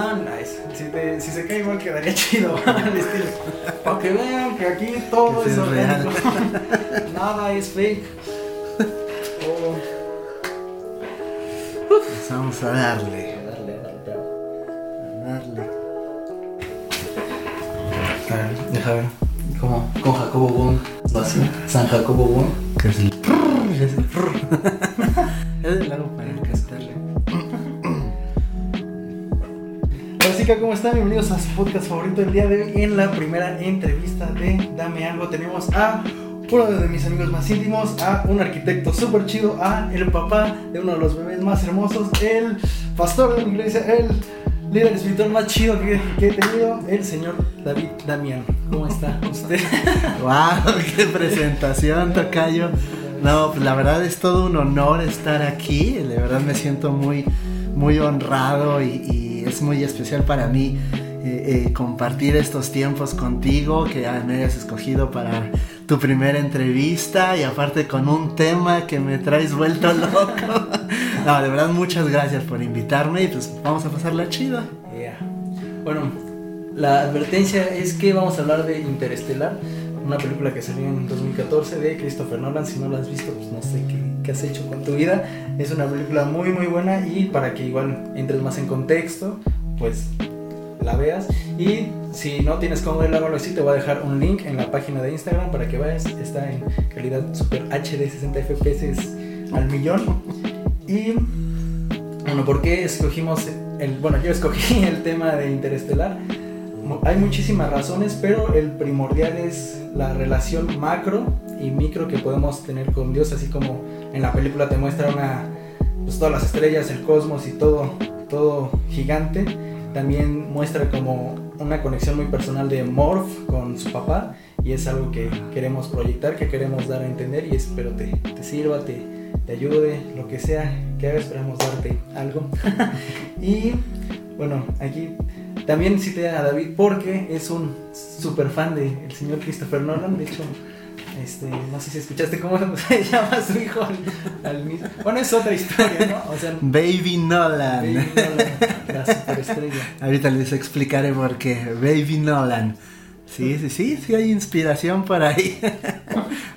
No, nice. Si se cae igual quedaría chido, al estilo. Para que vean que aquí todo es orgánico. Nada es fake. Pues vamos a darle. A darle. A ver, deja ver. Como con Jacobo Wong. San Jacobo Wong. Que es el. Es el algo para encastrarle. ¿Cómo están? Bienvenidos a su podcast favorito el día de hoy. En la primera entrevista de Dame Algo tenemos a uno de mis amigos más íntimos, a un arquitecto súper chido, a el papá de uno de los bebés más hermosos, el pastor de la iglesia, el líder espiritual más chido que he tenido, el señor David Damián. ¿Cómo está usted? ¡Wow! ¡Qué presentación, tocayo! No, pues la verdad es todo un honor estar aquí. De verdad me siento muy, muy honrado y es muy especial para mí compartir estos tiempos contigo, que me hayas escogido para tu primera entrevista y aparte con un tema que me traes vuelto loco. No, de verdad muchas gracias por invitarme y pues vamos a pasarla chido. Yeah. Bueno, la advertencia es que vamos a hablar de Interstellar, una película que salió en 2014 de Christopher Nolan. Si no la has visto, pues no sé qué has hecho con tu vida. Es una película muy muy buena y para que igual entres más en contexto, pues la veas. Y si no tienes cómo verla o algo así, te voy a dejar un link en la página de Instagram para que vayas. Está en calidad super HD, 60 FPS al millón. Y bueno, ¿por qué escogimos yo escogí el tema de Interestelar? Hay muchísimas razones, pero el primordial es la relación macro y micro que podemos tener con Dios, así como en la película te muestra pues todas las estrellas, el cosmos y todo gigante. También muestra como una conexión muy personal de Morph con su papá, y es algo que queremos proyectar, que queremos dar a entender, y espero te sirva, te ayude, lo que sea que hagas, esperamos darte algo. Y bueno, aquí también cité a David porque es un super fan del señor Christopher Nolan. De hecho, no sé si escuchaste cómo se llama su hijo al mismo. Bueno, es otra historia, ¿no? O sea, Baby Nolan. Baby Nolan, la superestrella. Ahorita les explicaré por qué. Baby Nolan. Sí, hay inspiración por ahí.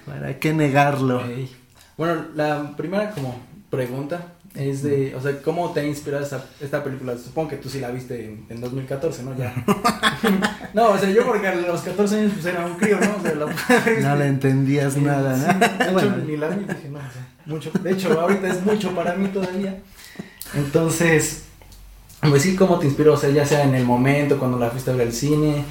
¿Para qué negarlo? Okay. Bueno, la primera como pregunta es de, o sea, ¿cómo te ha inspirado esta película? Supongo que tú sí la viste en 2014, ¿no? Ya. No, o sea, yo porque a los 14 años pues era un crío, ¿no? O sea, no le entendías nada, ¿no? Sí, de hecho, bueno. Ni la vi, dije, no, o sea, mucho. De hecho, ahorita es mucho para mí todavía. Entonces, pues sí, ¿cómo te inspiró? O sea, ya sea en el momento, cuando la fuiste a ver al cine,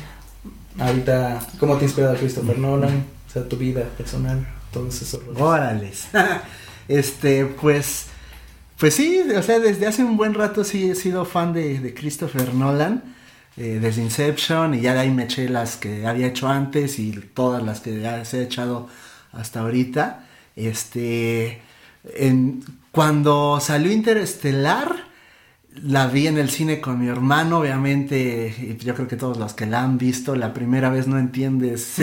ahorita, ¿cómo te ha inspirado Christopher Nolan? O sea, tu vida personal, todos esos roles. ¡Órales! Pues sí, o sea, desde hace un buen rato sí he sido fan de Christopher Nolan, desde Inception, y ya de ahí me eché las que había hecho antes y todas las que ya se he echado hasta ahorita. Cuando salió Interestelar, la vi en el cine con mi hermano, obviamente, y yo creo que todos los que la han visto, la primera vez no entiendes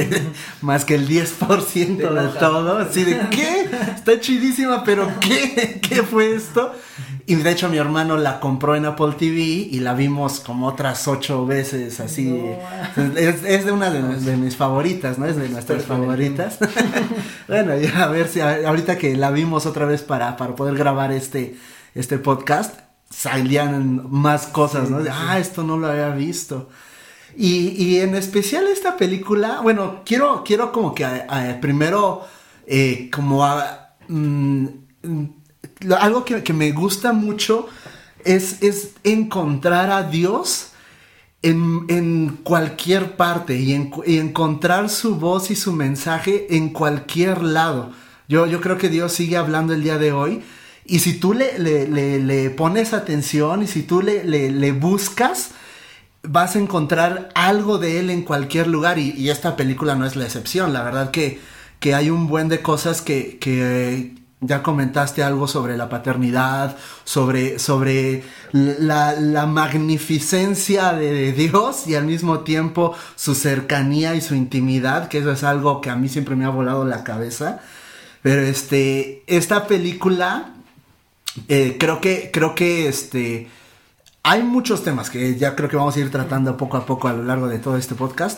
más que el 10% de todo, así de, ¿qué? Está chidísima, pero ¿qué fue esto? Y de hecho mi hermano la compró en Apple TV y la vimos como otras 8 veces, así, no. Es de una de mis favoritas, ¿no? Es de nuestras favoritas. Bueno, ya a ver si ahorita que la vimos otra vez para poder grabar este podcast, salían más cosas, sí, ¿no? Sí. Esto no lo había visto. Y en especial esta película, bueno, quiero como que primero, algo que me gusta mucho es encontrar a Dios en cualquier parte y encontrar su voz y su mensaje en cualquier lado. Yo creo que Dios sigue hablando el día de hoy. Y si tú le pones atención y si tú le buscas, vas a encontrar algo de él en cualquier lugar. Y esta película no es la excepción. La verdad que hay un buen de cosas que ya comentaste algo sobre la paternidad, sobre la magnificencia de Dios y al mismo tiempo su cercanía y su intimidad, que eso es algo que a mí siempre me ha volado la cabeza. Pero esta película... Creo que Hay muchos temas que ya creo que vamos a ir tratando poco a poco a lo largo de todo este podcast,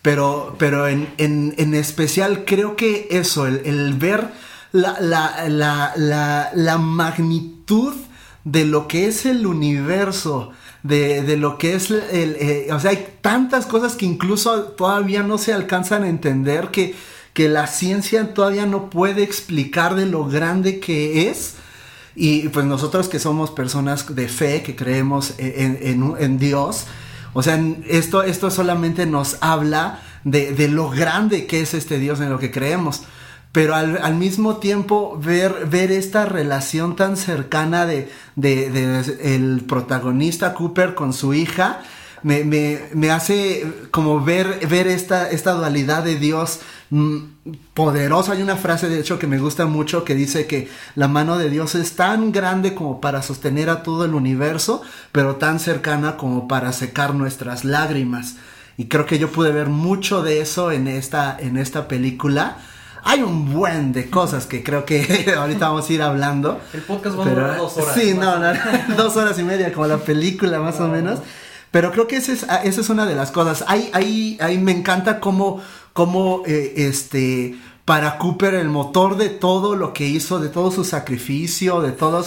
pero en especial creo que eso, el ver la magnitud de lo que es el universo, de lo que es o sea, hay tantas cosas que incluso todavía no se alcanzan a entender, que la ciencia todavía no puede explicar de lo grande que es. Y pues nosotros que somos personas de fe, que creemos en Dios, o sea, esto solamente nos habla de lo grande que es este Dios en lo que creemos. Pero al mismo tiempo ver esta relación tan cercana de el protagonista Cooper con su hija, me hace como ver esta dualidad de Dios poderosa. Hay una frase de hecho que me gusta mucho que dice que la mano de Dios es tan grande como para sostener a todo el universo, pero tan cercana como para secar nuestras lágrimas. Y creo que yo pude ver mucho de eso en esta película. Hay un buen de cosas que creo que ahorita vamos a ir hablando. El podcast va a durar 2 horas. Sí, no, 2 horas y media como la película más o menos. Pero creo que esa es una de las cosas. Ahí me encanta cómo para Cooper el motor de todo lo que hizo, de todo su sacrificio, de todo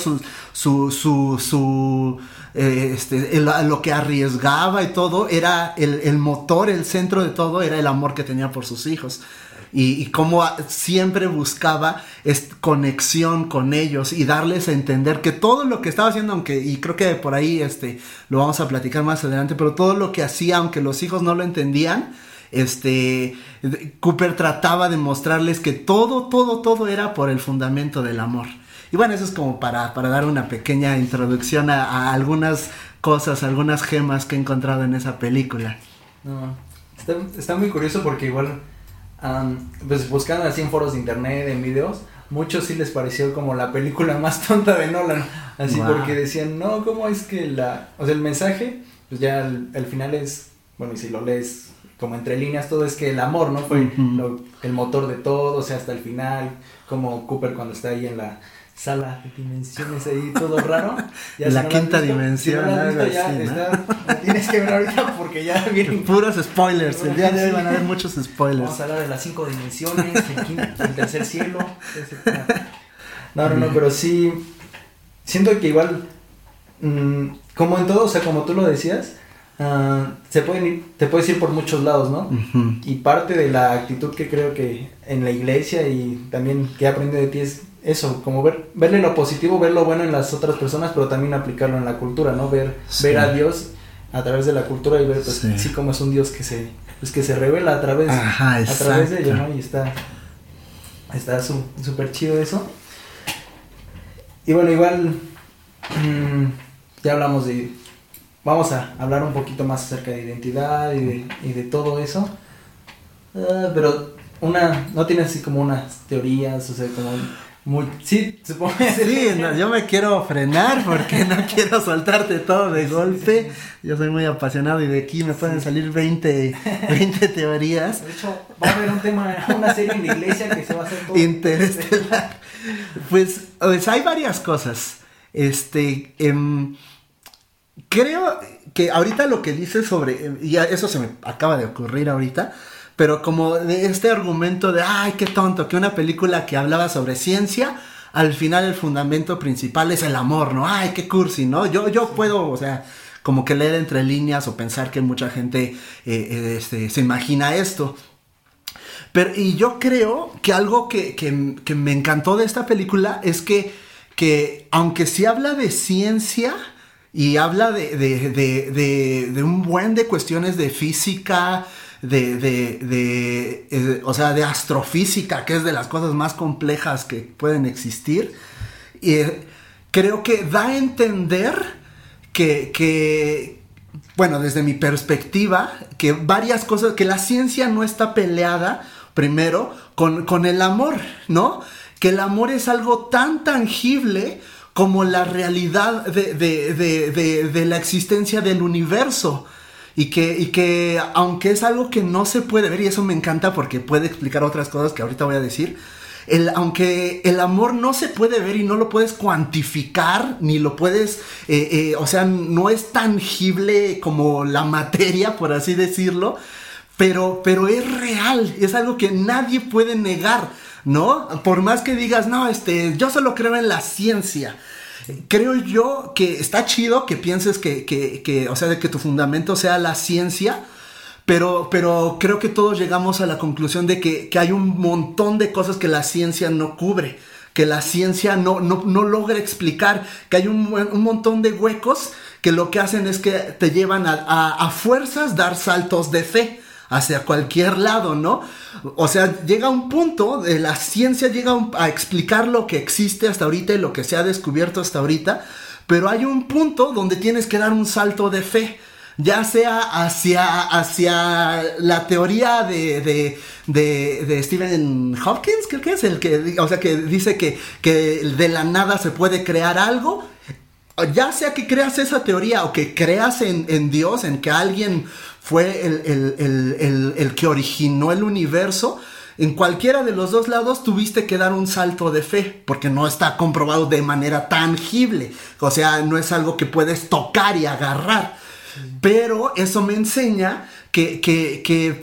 lo que arriesgaba y todo, era el motor, el centro de todo, era el amor que tenía por sus hijos. Y cómo siempre buscaba conexión con ellos y darles a entender que todo lo que estaba haciendo, y creo que por ahí lo vamos a platicar más adelante, pero todo lo que hacía, aunque los hijos no lo entendían, Cooper trataba de mostrarles que todo era por el fundamento del amor. Y bueno, eso es como para dar una pequeña introducción a algunas cosas, algunas gemas que he encontrado en esa película. No, está muy curioso porque igual... pues buscando así en foros de internet, en videos, muchos sí les pareció como la película más tonta de Nolan, así wow. Porque decían, no, ¿cómo es que o sea, el mensaje, pues ya al final es, bueno, y si lo lees como entre líneas, todo es que el amor, ¿no? Fue el motor de todo, o sea, hasta el final, como Cooper cuando está ahí en la sala de dimensiones ahí, todo raro. Ya la quinta dimensión. Tienes que ver ahorita porque ya vienen... Puros spoilers, el día de hoy van a haber muchos spoilers. Vamos a hablar de las 5 dimensiones, el tercer cielo. No, pero sí, siento que igual, como en todo, o sea, como tú lo decías, te puedes ir por muchos lados, ¿no? Uh-huh. Y parte de la actitud que creo que en la iglesia y también que he aprendido de ti es... eso, como verle lo positivo, ver lo bueno en las otras personas, pero también aplicarlo en la cultura, ¿no? Ver a Dios a través de la cultura y ver, pues, sí como es un Dios que se revela a través de ello, ¿no? Y está súper chido eso. Y bueno, igual, ya hablamos vamos a hablar un poquito más acerca de identidad y de todo eso, pero no tienes así como unas teorías, o sea, como... Sí, supongo. Sí, no, yo me quiero frenar porque no quiero soltarte todo de golpe. Yo soy muy apasionado y de aquí me pueden salir 20 teorías. De hecho, va a haber un tema, una serie en la iglesia que se va a hacer todo. Interestelar. Pues hay varias cosas. Creo que ahorita lo que dices sobre... y eso se me acaba de ocurrir ahorita... pero como de este argumento de ¡ay, qué tonto! Que una película que hablaba sobre ciencia, al final el fundamento principal es el amor, ¿no? ¡Ay, qué cursi! ¿No? Yo puedo, o sea, como que leer entre líneas o pensar que mucha gente se imagina esto. Pero, y yo creo que algo que me encantó de esta película es que aunque sí habla de ciencia... y habla de un buen de cuestiones de física, o sea, de astrofísica, que es de las cosas más complejas que pueden existir. Y creo que da a entender que, bueno, desde mi perspectiva, que varias cosas, que la ciencia no está peleada, primero, con el amor, ¿no? Que el amor es algo tan tangible... como la realidad de la existencia del universo. Y que aunque es algo que no se puede ver, y eso me encanta porque puede explicar otras cosas que ahorita voy a decir, aunque el amor no se puede ver y no lo puedes cuantificar, ni lo puedes, o sea, no es tangible como la materia, por así decirlo, pero es real, es algo que nadie puede negar, ¿no? Por más que digas, no, yo solo creo en la ciencia. Creo yo que está chido que pienses que o sea, de que tu fundamento sea la ciencia, pero creo que todos llegamos a la conclusión de que hay un montón de cosas que la ciencia no cubre, que la ciencia no logra explicar, que hay un montón de huecos que lo que hacen es que te llevan a fuerzas dar saltos de fe hacia cualquier lado, ¿no? O sea, llega un punto, la ciencia llega a explicar lo que existe hasta ahorita y lo que se ha descubierto hasta ahorita, pero hay un punto donde tienes que dar un salto de fe, ya sea hacia la teoría de Stephen Hawking, creo que es el que, o sea, que dice que de la nada se puede crear algo. Ya sea que creas esa teoría o que creas en Dios, en que alguien fue el que originó el universo, en cualquiera de los dos lados tuviste que dar un salto de fe, porque no está comprobado de manera tangible, o sea, no es algo que puedes tocar y agarrar. Pero eso me enseña que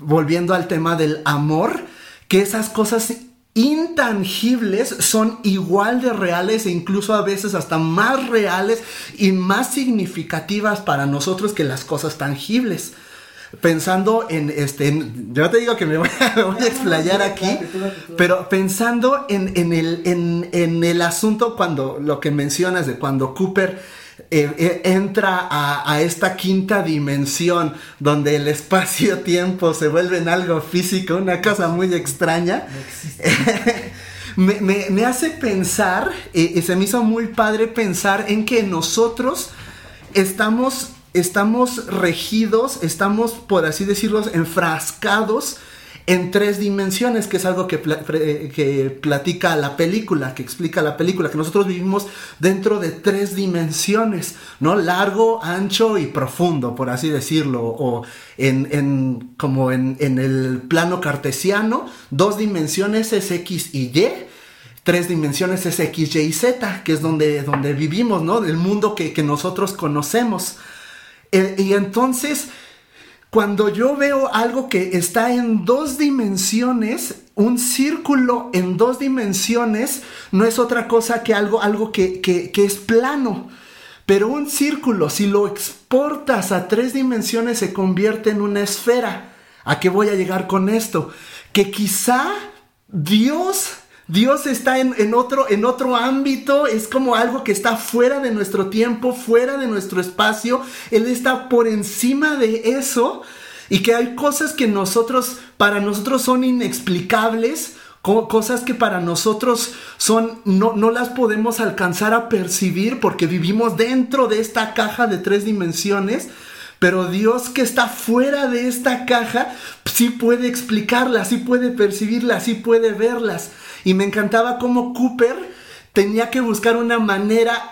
volviendo al tema del amor, que esas cosas intangibles son igual de reales e incluso a veces hasta más reales y más significativas para nosotros que las cosas tangibles. Pensando en yo te digo que me voy a explayar aquí, pero pensando en el asunto cuando lo que mencionas de cuando Cooper entra a esta quinta dimensión donde el espacio-tiempo se vuelve en algo físico, una cosa muy extraña, no me hace pensar, y se me hizo muy padre pensar en que nosotros estamos regidos, estamos, por así decirlo, enfrascados en tres dimensiones, que es algo que platica la película, que explica la película, que nosotros vivimos dentro de tres dimensiones, ¿no? Largo, ancho y profundo, por así decirlo, o como en el plano cartesiano, dos dimensiones es X y Y, tres dimensiones es X, Y y Z, que es donde vivimos, ¿no? Del mundo que nosotros conocemos. Y entonces, cuando yo veo algo que está en dos dimensiones, un círculo en dos dimensiones no es otra cosa que algo que es plano. Pero un círculo, si lo exportas a tres dimensiones, se convierte en una esfera. ¿A qué voy a llegar con esto? Que quizá Dios está en otro ámbito, es como algo que está fuera de nuestro tiempo, fuera de nuestro espacio. Él está por encima de eso y que hay cosas que para nosotros son inexplicables, cosas que para nosotros no las podemos alcanzar a percibir porque vivimos dentro de esta caja de tres dimensiones. Pero Dios, que está fuera de esta caja, sí puede explicarlas, sí puede percibirlas, sí puede verlas. Y me encantaba cómo Cooper tenía que buscar una manera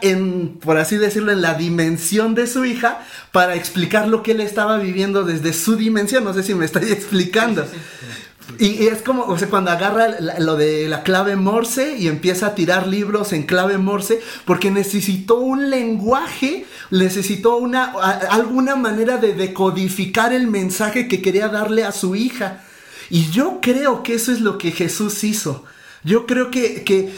por así decirlo, en la dimensión de su hija para explicar lo que él estaba viviendo desde su dimensión. No sé si me estoy explicando. Y es como, o sea, cuando agarra lo de la clave Morse y empieza a tirar libros en clave Morse, porque necesitó un lenguaje, necesitó alguna manera de decodificar el mensaje que quería darle a su hija. Y yo creo que eso es lo que Jesús hizo. Yo creo que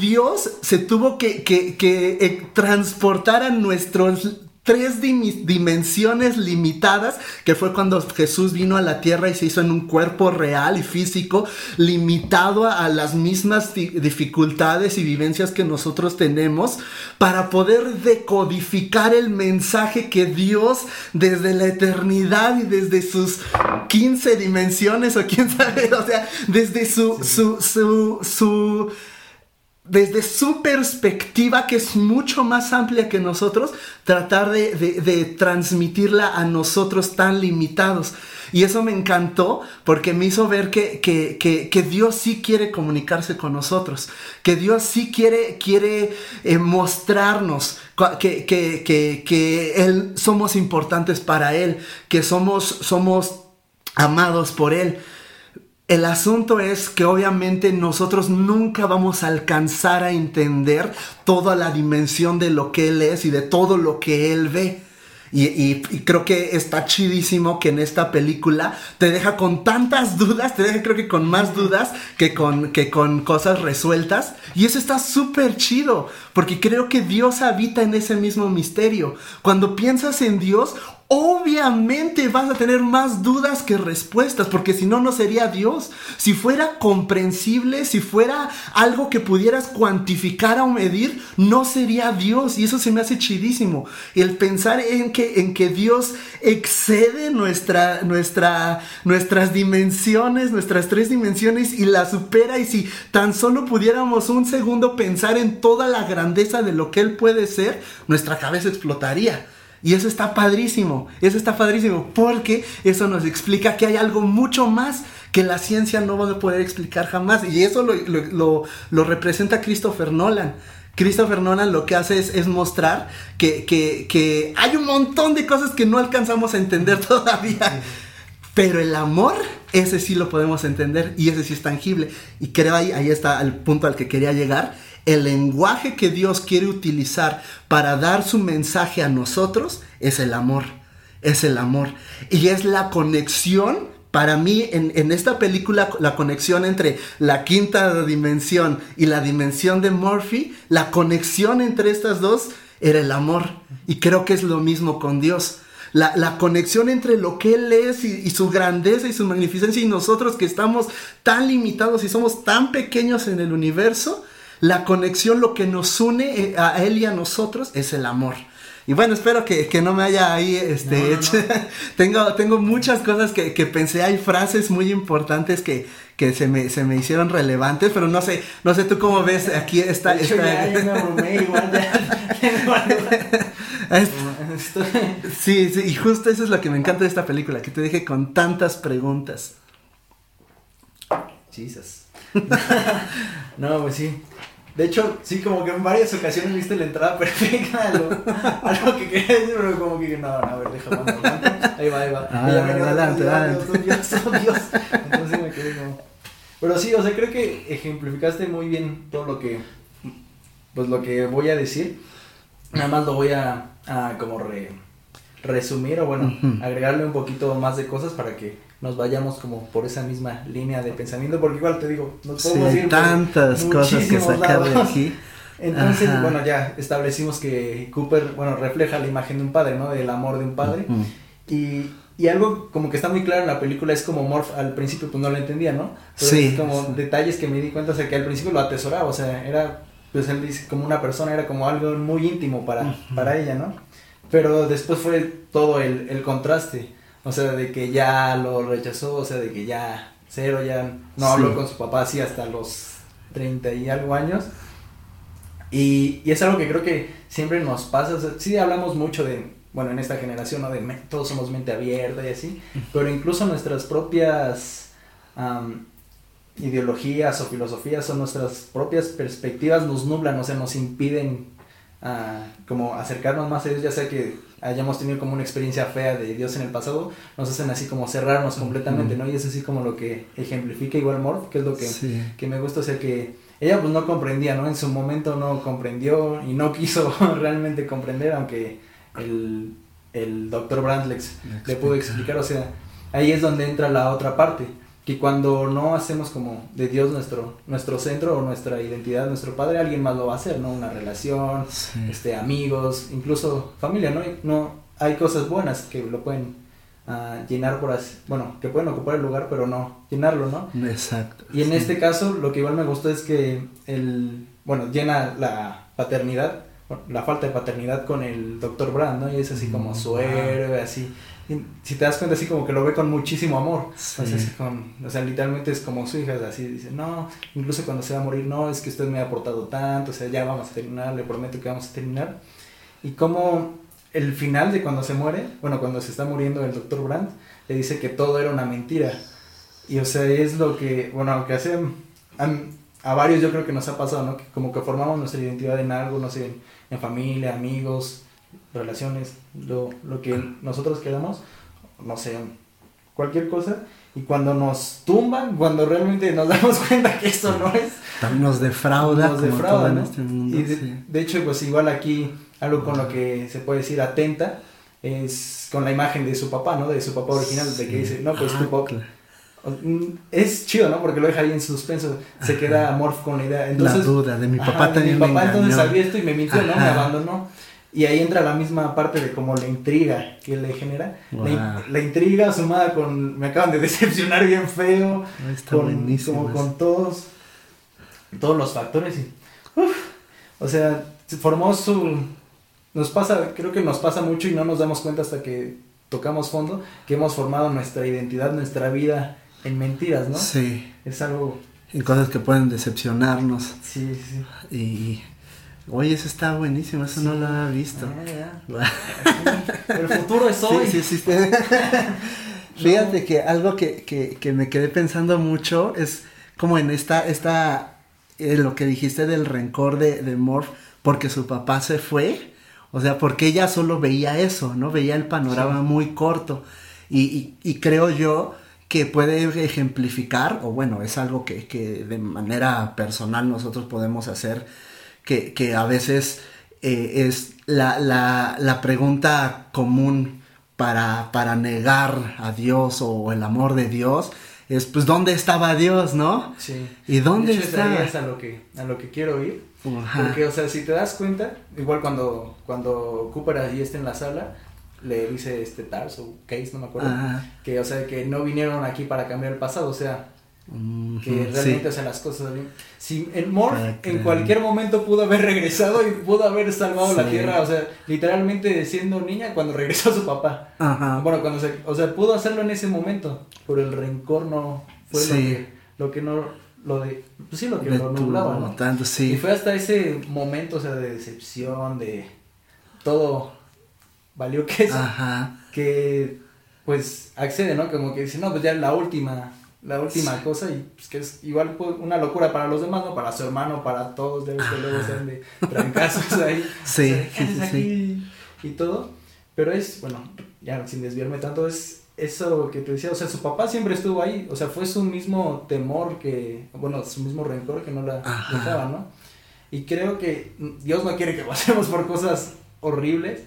Dios se tuvo que transportar a nuestros tres dimensiones limitadas, que fue cuando Jesús vino a la tierra y se hizo en un cuerpo real y físico, limitado a las mismas dificultades y vivencias que nosotros tenemos, para poder decodificar el mensaje que Dios desde la eternidad y desde sus 15 dimensiones, o quién sabe, o sea, desde su desde su perspectiva, que es mucho más amplia que nosotros, tratar de transmitirla a nosotros tan limitados. Y eso me encantó porque me hizo ver que Dios sí quiere comunicarse con nosotros, que Dios sí quiere mostrarnos que Él, somos importantes para Él, que somos amados por Él. El asunto es que obviamente nosotros nunca vamos a alcanzar a entender toda la dimensión de lo que él es y de todo lo que él ve. Y creo que está chidísimo que en esta película te deja con tantas dudas, te deja creo que con más dudas que con cosas resueltas. Y eso está súper chido, porque creo que Dios habita en ese mismo misterio. Cuando piensas en Dios, obviamente vas a tener más dudas que respuestas, porque si no, no sería Dios. Si fuera comprensible, si fuera algo que pudieras cuantificar o medir, no sería Dios. Y eso se me hace chidísimo. El pensar en que Dios excede nuestras dimensiones, nuestras tres dimensiones, y la supera. Y si tan solo pudiéramos un segundo pensar en toda la grandeza de lo que Él puede ser, nuestra cabeza explotaría. Y eso está padrísimo, porque eso nos explica que hay algo mucho más que la ciencia no va a poder explicar jamás. Y eso lo representa Christopher Nolan. Christopher Nolan lo que hace es mostrar que hay un montón de cosas que no alcanzamos a entender todavía. Pero el amor, ese sí lo podemos entender, y ese sí es tangible. Y creo ahí está el punto al que quería llegar. El lenguaje que Dios quiere utilizar para dar su mensaje a nosotros es el amor. Es el amor. Y es la conexión, para mí, en esta película, la conexión entre la quinta dimensión y la dimensión de Murphy, la conexión entre estas dos era el amor. Y creo que es lo mismo con Dios. La conexión entre lo que Él es y su grandeza y su magnificencia, y nosotros que estamos tan limitados y somos tan pequeños en el universo. La conexión, lo que nos une a Él y a nosotros es el amor. Y bueno, espero que no me haya ahí hecho. No. Tengo muchas cosas que pensé. Hay frases muy importantes que se me hicieron relevantes, pero no sé tú cómo ves aquí esta... De hecho, ya me abrumé, igual ya. Sí, y justo eso es lo que me encanta de esta película, que te dije con tantas preguntas. Jesus. No, pues sí. De hecho, sí, como que en varias ocasiones viste la entrada perfecta a lo que quería decir, pero como que no, a ver, déjame. Ahí va. Adelante. Dios. Entonces me quedé como... Pero sí, o sea, creo que ejemplificaste muy bien todo lo que voy a decir. Nada más lo voy a como resumir, o bueno, agregarle un poquito más de cosas para que nos vayamos como por esa misma línea de pensamiento, porque igual te digo, nos podemos ir tantas cosas que sacar de aquí. Entonces, bueno, ya establecimos que Cooper, bueno, refleja la imagen de un padre, ¿no? El amor de un padre. Uh-huh. Y algo como que está muy claro en la película es como Morph al principio pues no lo entendía, ¿no? Pero sí. Como detalles que me di cuenta, o sea, que al principio lo atesoraba, o sea, era, pues él dice, como una persona, era como algo muy íntimo para ella, ¿no? Pero después fue todo el contraste. O sea, de que ya lo rechazó, o sea, de que ya cero, ya no habló con su papá así hasta los 30 y algo años. Y es algo que creo que siempre nos pasa, o sea, sí hablamos mucho de, bueno, en esta generación, ¿no? De todos somos mente abierta y así, pero incluso nuestras propias ideologías o filosofías o nuestras propias perspectivas nos nublan, o sea, nos impiden como acercarnos más a Dios, ya sea que hayamos tenido como una experiencia fea de Dios en el pasado, nos hacen así como cerrarnos completamente, ¿no? Y es así como lo que ejemplifica igual Morph, que es lo que me gusta, o sea, que ella pues no comprendía, ¿no? En su momento no comprendió y no quiso realmente comprender, aunque el doctor Brandlex le pudo explicar, o sea, ahí es donde entra la otra parte, que cuando no hacemos como de Dios nuestro centro o nuestra identidad, nuestro padre, alguien más lo va a hacer, ¿no? Una relación, amigos, incluso familia, ¿no? No hay cosas buenas que lo pueden llenar por así, bueno, que pueden ocupar el lugar, pero no llenarlo, ¿no? Exacto. Y en este caso, lo que igual me gustó es que llena la paternidad, la falta de paternidad con el Dr. Brand, ¿no? Y es así como su héroe, así... Si te das cuenta, así como que lo ve con muchísimo amor, o sea, literalmente es como su hija, así dice, no, incluso cuando se va a morir, no, es que usted me ha aportado tanto, o sea, ya vamos a terminar, le prometo que vamos a terminar. Y como el final de cuando se muere, bueno, cuando se está muriendo el Dr. Brandt, le dice que todo era una mentira. Y o sea, es lo que, bueno, aunque hace a varios yo creo que nos ha pasado, ¿no? Que como que formamos nuestra identidad en algo, no sé, en familia, amigos, relaciones, lo que nosotros queramos, no sé, cualquier cosa, y cuando nos tumban, cuando realmente nos damos cuenta que esto no es, también nos defrauda, ¿no? En este mundo, y de hecho, pues igual aquí algo con lo que se puede decir atenta es con la imagen de su papá, ¿no? De su papá original, de que dice, no, pues tu papá. Es chido, ¿no? Porque lo deja ahí en suspenso, se queda amorfo con la idea. Entonces, la duda de mi papá también. Mi papá me entonces sabía esto y me mintió, ¿no? Me abandonó. Y ahí entra la misma parte de como la intriga que le genera. Wow. La intriga sumada con... Me acaban de decepcionar bien feo. Está buenísimo. Como con todos los factores. Y, o sea, formó su... Creo que nos pasa mucho y no nos damos cuenta hasta que tocamos fondo, que hemos formado nuestra identidad, nuestra vida en mentiras, ¿no? Sí. Es algo... En cosas que pueden decepcionarnos. Sí, sí. Y... Oye, eso está buenísimo, eso sí. No lo había visto. Ya. El futuro es hoy. Sí. Fíjate que algo que me quedé pensando mucho es como en esta lo que dijiste del rencor de Morph, porque su papá se fue, o sea, porque ella solo veía eso, ¿no? Veía el panorama muy corto y creo yo que puede ejemplificar, o bueno, es algo que de manera personal nosotros podemos hacer, que a veces es la pregunta común para negar a Dios o el amor de Dios, es pues ¿dónde estaba Dios, no? Sí. ¿Y dónde estaba? De hecho, estaría a lo que quiero ir, porque, o sea, si te das cuenta, igual cuando Cooper ahí está en la sala, le dice Tars o Case, no me acuerdo, que, o sea, que no vinieron aquí para cambiar el pasado, o sea... que realmente hacen las cosas bien. Si el Morph en cualquier momento pudo haber regresado y pudo haber salvado la tierra, o sea, literalmente siendo niña cuando regresó su papá. Ajá. Bueno, pudo hacerlo en ese momento, pero el rencor no fue lo que lo nublaba, ¿no? Tanto, sí. Y fue hasta ese momento, o sea, de decepción, de todo valió queso, que pues accede, ¿no? Como que dice, no, pues ya es la última cosa, y pues, que es igual pues, una locura para los demás, ¿no? Para su hermano, para todos, debe que luego sean de trancazos ahí. Sí, o sea, ¿qué haces aquí? Y todo, pero es, bueno, ya sin desviarme tanto, es eso que te decía, o sea, su papá siempre estuvo ahí, o sea, fue su mismo temor su mismo rencor que no la dejaba, ¿no? Y creo que Dios no quiere que pasemos por cosas horribles,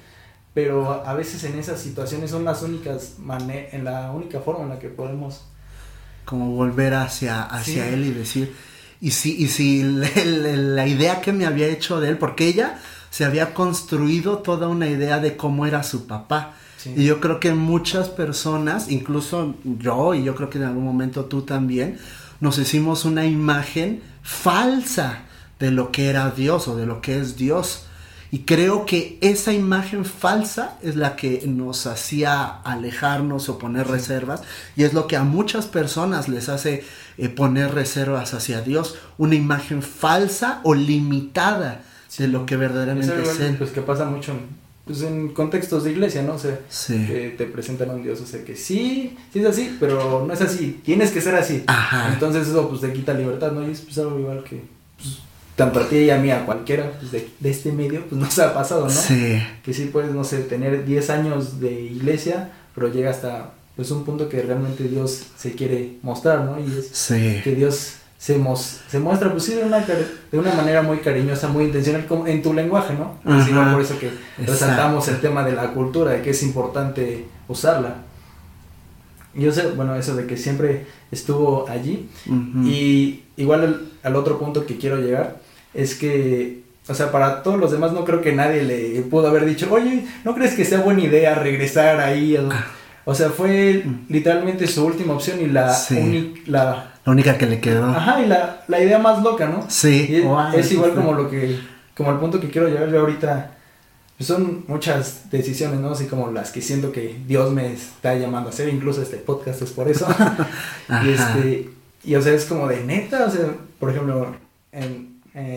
pero a veces en esas situaciones son las únicas la única forma en la que podemos... como volver hacia él y decir, y si la idea que me había hecho de él, porque ella se había construido toda una idea de cómo era su papá, y yo creo que muchas personas, incluso yo, y yo creo que en algún momento tú también, nos hicimos una imagen falsa de lo que era Dios o de lo que es Dios, y creo que esa imagen falsa es la que nos hacía alejarnos o poner reservas, y es lo que a muchas personas les hace poner reservas hacia Dios, una imagen falsa o limitada de lo que verdaderamente es Él. Pues que pasa mucho en contextos de iglesia, ¿no? O sea, que te presentan a un Dios, o sea, que sí es así, pero no es así, tienes que ser así. Entonces eso pues te quita libertad, ¿no? Y es pues algo igual que... tanto a ti y a mí, a cualquiera pues de este medio, pues nos ha pasado, ¿no? Sí. Que sí puedes, no sé, tener 10 años de iglesia, pero llega hasta pues un punto que realmente Dios se quiere mostrar, ¿no? Y es que Dios se muestra pues sí de una manera muy cariñosa, muy intencional, como en tu lenguaje, ¿no? Pues igual por eso que resaltamos el tema de la cultura, de que es importante usarla. Yo sé, bueno, eso de que siempre estuvo allí. Y igual al otro punto que quiero llegar es que, o sea, para todos los demás no creo que nadie le pudo haber dicho, oye, ¿no crees que sea buena idea regresar ahí? O sea, fue literalmente su última opción y la única que le quedó. Y la idea más loca, ¿no? Sí. Y es igual como el punto que quiero llegar yo ahorita. Son muchas decisiones, ¿no? Así como las que siento que Dios me está llamando a hacer, incluso este podcast es por eso. Y o sea, es como de neta, o sea, por ejemplo,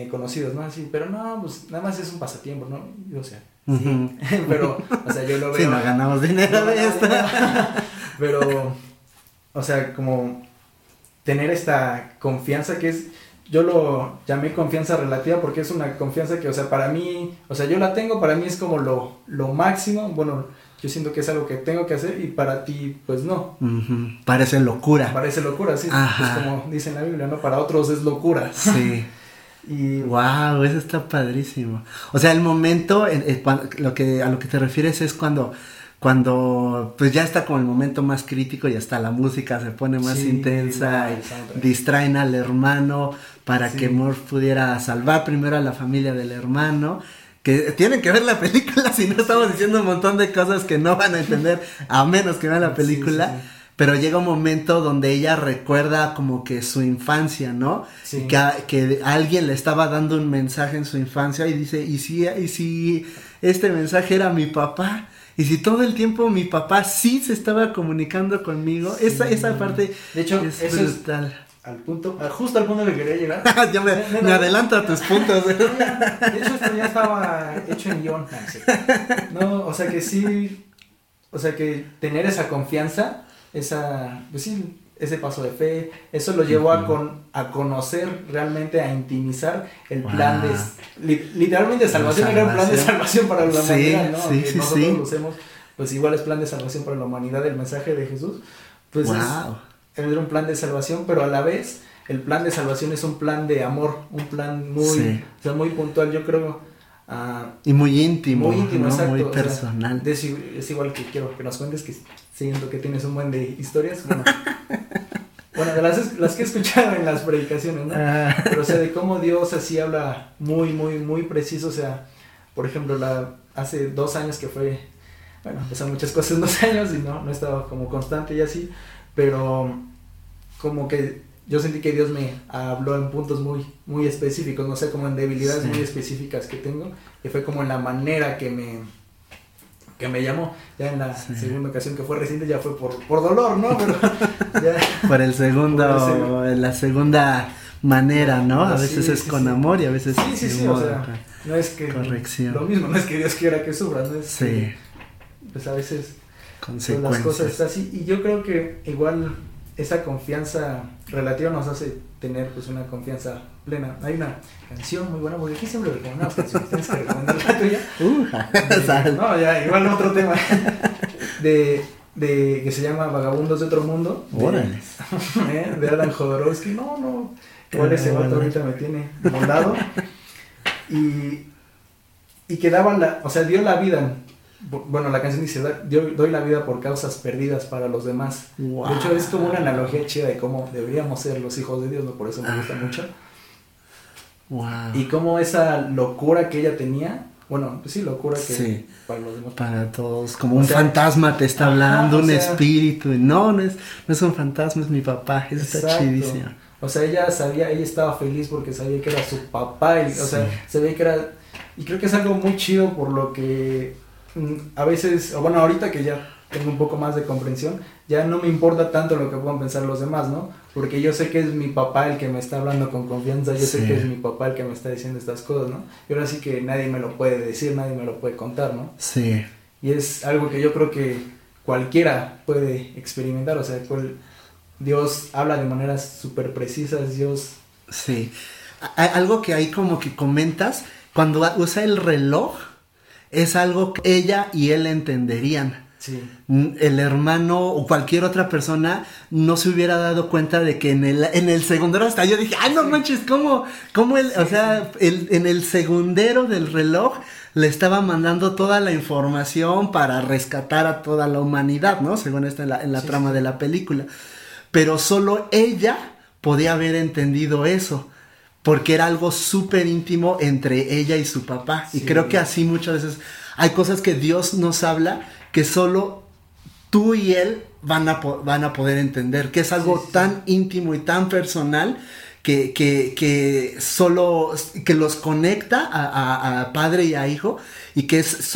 conocidos, ¿no? Así, pero no, pues nada más es un pasatiempo, ¿no? Y, o sea, sí, pero, o sea, yo lo veo. Sí, no ganamos dinero de esto. Pero, o sea, como tener esta confianza que es... Yo lo llamé confianza relativa porque es una confianza que, o sea, para mí, o sea, yo la tengo, para mí es como lo máximo, bueno, yo siento que es algo que tengo que hacer y para ti, pues no. Uh-huh. Parece locura. Parece locura, sí. Ajá. Es como dice en la Biblia, ¿no? Para otros es locura. Sí. Y wow, eso está padrísimo. O sea, el momento, a lo que te refieres es cuando pues ya está como el momento más crítico y hasta la música se pone más intensa y distraen al hermano para que Murph pudiera salvar primero a la familia del hermano. Que tienen que ver la película, si no estamos diciendo un montón de cosas que no van a entender a menos que vean la película. Sí, sí. Pero llega un momento donde ella recuerda como que su infancia, ¿no? Sí. Y que alguien le estaba dando un mensaje en su infancia y dice, ¿y si este mensaje era mi papá? Y si todo el tiempo mi papá sí se estaba comunicando conmigo, sí. Esa parte de hecho, es eso brutal. Justo al punto que quería llegar. Yo me adelanto a tus puntos. De hecho, esto ya estaba hecho en guión, ¿no? O sea que sí, o sea que tener esa confianza, pues sí, ese paso de fe, eso lo llevó a conocer realmente, a intimizar el plan de, literalmente, salvación, era un plan de salvación para la humanidad, ¿no? Sí, sí, nosotros lo hacemos, pues igual es plan de salvación para la humanidad, el mensaje de Jesús, pues era un plan de salvación, pero a la vez, el plan de salvación es un plan de amor, un plan muy, o sea, muy puntual, yo creo. Y muy íntimo, ¿no? Exacto, muy personal. O sea, es igual que quiero que nos cuentes, que siento que tienes un buen de historias, bueno, de las que he escuchado en las predicaciones, ¿no? Pero o sea, de cómo Dios así habla muy, muy, muy preciso. O sea, por ejemplo, hace 2 años que fue, bueno, pasaron muchas cosas en 2 años y no estaba como constante y así, pero como que yo sentí que Dios me habló en puntos muy, muy específicos, no sé, como en debilidades muy específicas que tengo, y fue como en la manera que me llamó, ya en la segunda ocasión que fue reciente, ya fue por dolor, ¿no? Pero ya, por el segundo, la segunda manera, ¿no? A veces es con amor y a veces sí, o sea, no es que corrección. Lo mismo, no es que Dios quiera que sufra, ¿no? Es que, pues a veces pues, las cosas están así, y yo creo que igual esa confianza relativa nos hace tener pues una confianza plena. Hay una canción muy buena, porque aquí siempre recomendamos canciones, tienes que recomendar la tuya. No, ya, igual otro tema. De que se llama Vagabundos de Otro Mundo. Órale. De Alan Jodorowsky. No, igual ese vato ahorita me tiene moldado. Y que daba o sea, dio la vida. Bueno, la canción dice, doy la vida por causas perdidas para los demás. Wow. De hecho, es como una analogía chida de cómo deberíamos ser los hijos de Dios, ¿no? Por eso me gusta mucho. Wow. Y cómo esa locura que ella tenía, bueno, pues sí, locura que para los demás. Para todos, como un fantasma te está hablando, un espíritu. No es un fantasma, es mi papá. Eso está chidísimo. O sea, ella estaba feliz porque sabía que era su papá. Y, o sea, sabía que era... Y creo que es algo muy chido por lo que... a veces, o bueno, ahorita que ya tengo un poco más de comprensión, ya no me importa tanto lo que puedan pensar los demás, ¿no? Porque yo sé que es mi papá el que me está hablando con confianza, yo sé que es mi papá el que me está diciendo estas cosas, ¿no? Y ahora sí que nadie me lo puede decir, nadie me lo puede contar, ¿no? Sí. Y es algo que yo creo que cualquiera puede experimentar, o sea, Dios habla de maneras súper precisas, Dios... Sí. Algo que ahí como que comentas, cuando usa el reloj, es algo que ella y él entenderían. Sí. El hermano o cualquier otra persona no se hubiera dado cuenta de que en el segundero, hasta yo dije, ¡ay, no manches! ¿Cómo él? O sea, en el segundero del reloj le estaba mandando toda la información para rescatar a toda la humanidad, ¿no? Según está en la trama de la película. Pero solo ella podía haber entendido eso, porque era algo súper íntimo entre ella y su papá. Sí, y creo que así muchas veces hay cosas que Dios nos habla que solo tú y él van a poder entender, que es algo tan íntimo y tan personal que solo que los conecta a padre y a hijo, y que es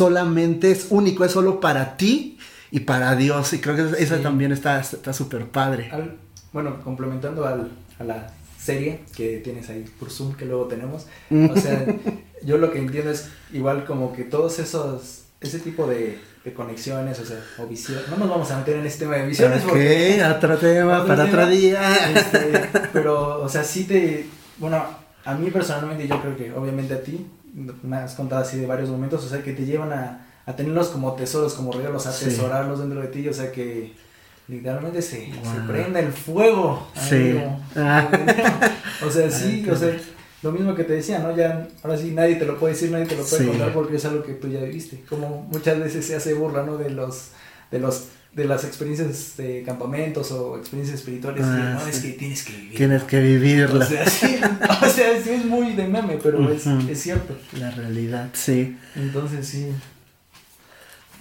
único, es solo para ti y para Dios. Y creo que esa también está súper padre. Bueno, complementando a la serie que tienes ahí por Zoom, que luego tenemos, o sea, yo lo que entiendo es igual como que todos ese tipo de conexiones, o sea, o visiones, no nos vamos a meter en este tema de visiones, porque otro tema para otro día, pero, o sea, bueno, a mí personalmente, yo creo que obviamente a ti, me has contado así de varios momentos, o sea, que te llevan a a tenerlos como tesoros, como regalos, a atesorarlos dentro de ti, o sea que literalmente se prenda el fuego. O sea, sí, o sea, lo mismo que te decía, ¿no? Ya, ahora sí, nadie te lo puede decir, nadie te lo puede contar porque es algo que tú ya viviste. Como muchas veces se hace burla, ¿no? De las experiencias de campamentos o experiencias espirituales, no, es que tienes que vivir. Tienes que vivirla. O sea, sí es muy de meme, pero es cierto. La realidad, sí. Entonces, sí.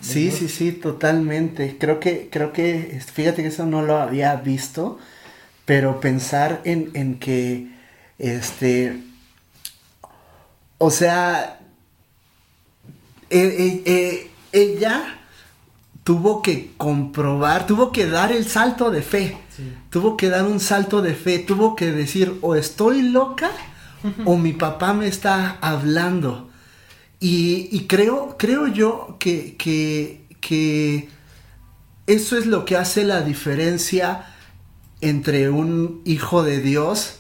Sí, sí, sí, totalmente. Creo que, fíjate que eso no lo había visto, pero pensar en que, o sea, ella tuvo que comprobar, tuvo que dar el salto de fe, tuvo que dar un salto de fe, tuvo que decir, o estoy loca, o mi papá me está hablando. Y creo yo que eso es lo que hace la diferencia entre un hijo de Dios,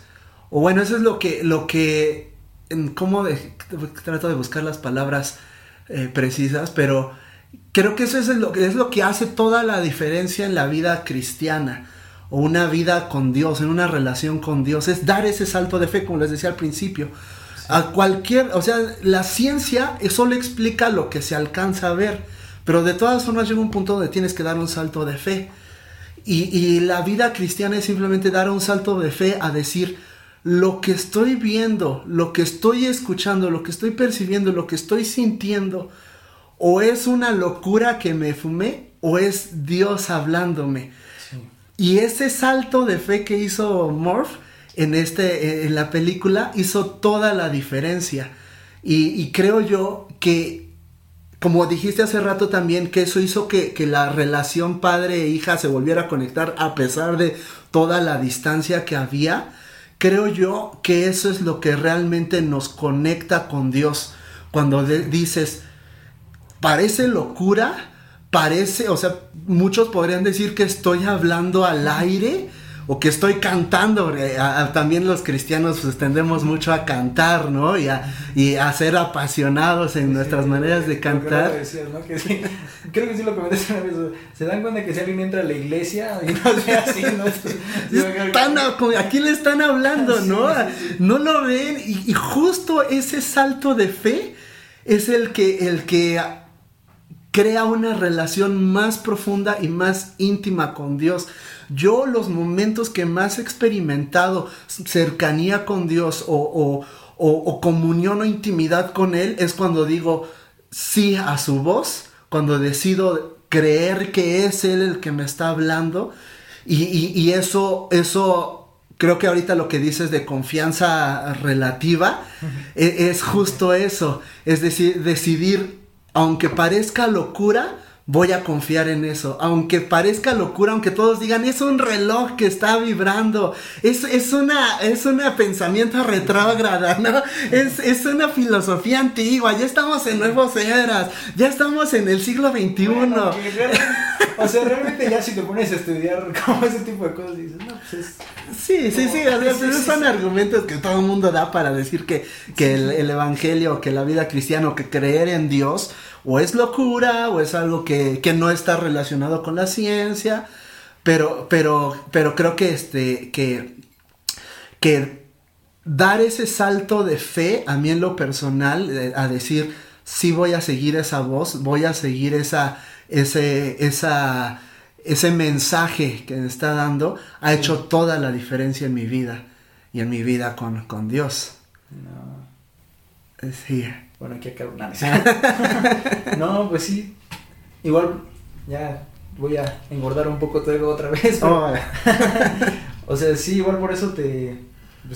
o bueno, eso es lo que ¿cómo trato de buscar las palabras precisas? Pero creo que eso es lo que hace toda la diferencia en la vida cristiana, o una vida con Dios, en una relación con Dios, es dar ese salto de fe, como les decía al principio. A cualquier, o sea, la ciencia solo explica lo que se alcanza a ver, pero de todas formas llega un punto donde tienes que dar un salto de fe, y la vida cristiana es simplemente dar un salto de fe a decir, lo que estoy viendo, lo que estoy escuchando, lo que estoy percibiendo, lo que estoy sintiendo, o es una locura que me fumé, o es Dios hablándome. Y ese salto de fe que hizo Morph en la película hizo toda la diferencia, y creo yo que, como dijiste hace rato también, que eso hizo que la relación padre e hija se volviera a conectar a pesar de toda la distancia que había. Creo yo que eso es lo que realmente nos conecta con Dios, cuando dices, parece locura, o sea, muchos podrían decir que estoy hablando al aire, o que estoy cantando. También los cristianos pues tendemos mucho a cantar, ¿no? Y a ser apasionados en nuestras maneras de cantar. Creo que sí lo comenté una vez. ¿Se dan cuenta que si alguien entra a la iglesia y no ve así, no? Aquí le están hablando, ¿no? Sí. No lo ven, y justo ese salto de fe es el que crea una relación más profunda y más íntima con Dios. Yo los momentos que más he experimentado cercanía con Dios o comunión o intimidad con Él es cuando digo sí a su voz, cuando decido creer que es Él el que me está hablando, y eso creo que ahorita lo que dices de confianza relativa es justo eso, es decir, decidir, aunque parezca locura, voy a confiar en eso. Aunque parezca locura, aunque todos digan, es un reloj que está vibrando, es una pensamiento retrógrada, ¿no? Es una filosofía antigua, ya estamos en nuevas eras, ya estamos en el siglo XXI. Bueno, o sea, realmente ya si te pones a estudiar como ese tipo de cosas, dices, no, pues es... Sí, o sea, son argumentos que todo el mundo da para decir que el evangelio, que la vida cristiana, que creer en Dios, o es locura, o es algo que no está relacionado con la ciencia, pero creo que que dar ese salto de fe, a mí en lo personal, a decir, sí voy a seguir esa voz, voy a seguir ese mensaje que me está dando, ha hecho toda la diferencia en mi vida, y en mi vida con Dios. No. Sí. Bueno, aquí acabo. No, pues sí. Igual ya voy a engordar un poco tu ego otra vez. Pero... Oh. O sea, sí, igual por eso te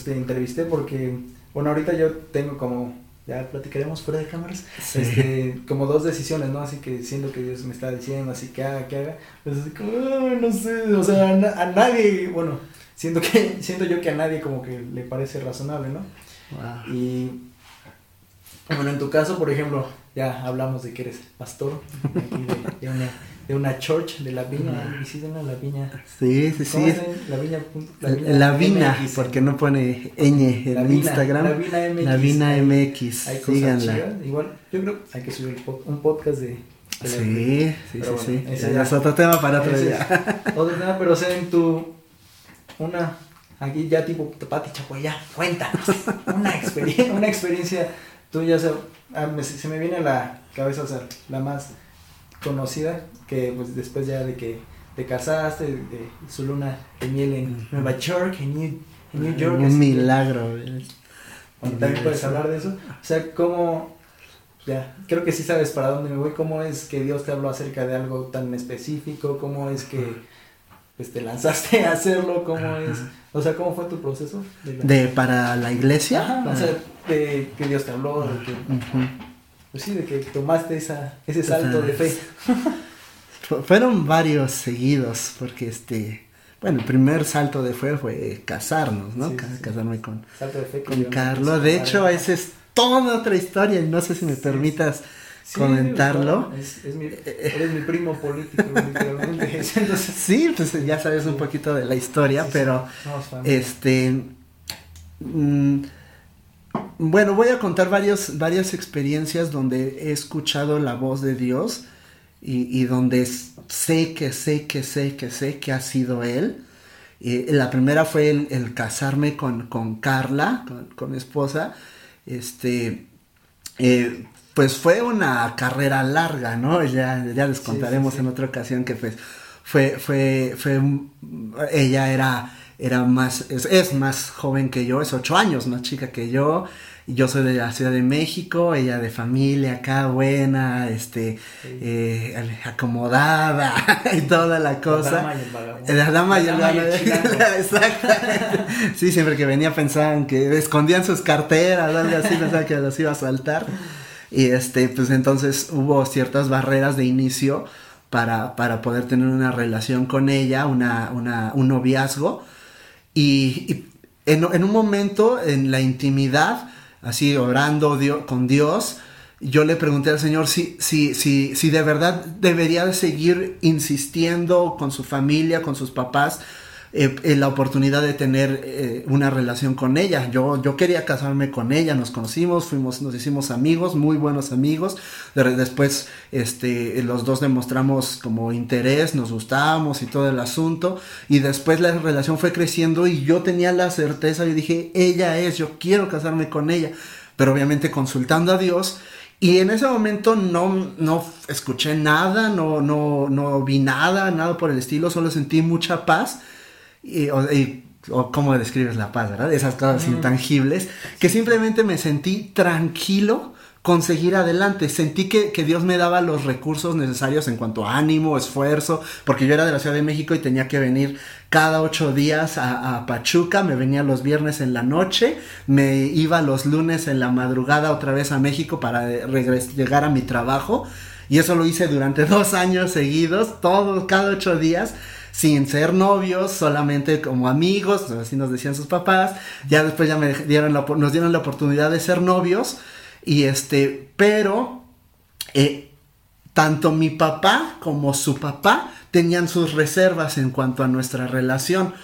entrevisté, porque, bueno, ahorita yo tengo como, ya platicaremos fuera de cámaras, como dos decisiones, ¿no? Así que siento que Dios me está diciendo, así que haga, pues así como, no sé, o sea, a nadie, bueno, siento yo que a nadie como que le parece razonable, ¿no? Wow. Y... bueno, en tu caso, por ejemplo, ya hablamos de que eres pastor de una church de La Viña. Visiten a La Viña. Sí. La Viña, porque no pone ñ en Instagram. La Viña MX. Hay cosas síganla. Chidas. Igual, yo creo hay que subir un podcast de Sí, sí, pero sí, bueno, sí. Ese es otro tema para otro día. Otro tema, pero sé en tu... Una... Aquí ya tipo, Pati Chacuella, cuéntanos. Una experiencia tuya. Se me viene a la cabeza, o sea, la más conocida, que pues después ya de que te casaste, de su luna de miel en Nueva York, en New York. Un milagro. Bueno, también puedes hablar de eso. O sea, cómo... Ya, creo que sí sabes para dónde me voy. ¿Cómo es que Dios te habló acerca de algo tan específico? ¿Cómo es que pues, te lanzaste a hacerlo? ¿Cómo es? O sea, ¿cómo fue tu proceso? ¿De para la iglesia? Ajá, o sea, de que Dios te habló, de que, pues sí, de que tomaste ese salto de fe. Fueron varios seguidos, porque bueno, el primer salto de fe fue casarnos, ¿no? Sí, casarme con, salto de fe con Carla. De hecho, ese es toda otra historia, y no sé si me permitas comentarlo. Eres mi primo político, literalmente. Entonces, sí, pues ya sabes un poquito de la historia, pero bueno, voy a contar varias experiencias donde he escuchado la voz de Dios y donde sé que ha sido Él. La primera fue el casarme con Carla, con mi esposa. Pues fue una carrera larga, ¿no? Ya les contaremos en otra ocasión que pues fue ella era más, es más joven que yo, es 8 años más chica que yo. Yo soy de la Ciudad de México, ella de familia acá buena, acomodada y toda la cosa. La dama y el vagabundo. Exactamente. Sí, siempre que venía pensaban que escondían sus carteras, algo así, pensaban que los iba a asaltar. Y pues entonces hubo ciertas barreras de inicio para poder tener una relación con ella, un noviazgo. Y en un momento, en la intimidad, así orando con Dios, yo le pregunté al Señor si de verdad debería de seguir insistiendo con su familia, con sus papás, en la oportunidad de tener una relación con ella. Yo quería casarme con ella, nos conocimos, nos hicimos amigos, muy buenos amigos. Después los dos demostramos como interés, nos gustábamos y todo el asunto. Y después la relación fue creciendo y yo tenía la certeza, yo dije, ella es, yo quiero casarme con ella. Pero obviamente consultando a Dios. Y en ese momento no escuché nada, no vi nada por el estilo, solo sentí mucha paz. O cómo describes la paz, ¿verdad? Esas cosas intangibles, que simplemente me sentí tranquilo con seguir adelante. Sentí que Dios me daba los recursos necesarios en cuanto a ánimo, esfuerzo, porque yo era de la Ciudad de México y tenía que venir cada 8 días a Pachuca. Me venía los viernes en la noche, me iba los lunes en la madrugada otra vez a México para llegar a mi trabajo, y eso lo hice durante 2 años seguidos, cada 8 días, sin ser novios, solamente como amigos, así nos decían sus papás. Ya después ya nos dieron la oportunidad de ser novios. Y pero tanto mi papá como su papá tenían sus reservas en cuanto a nuestra relación,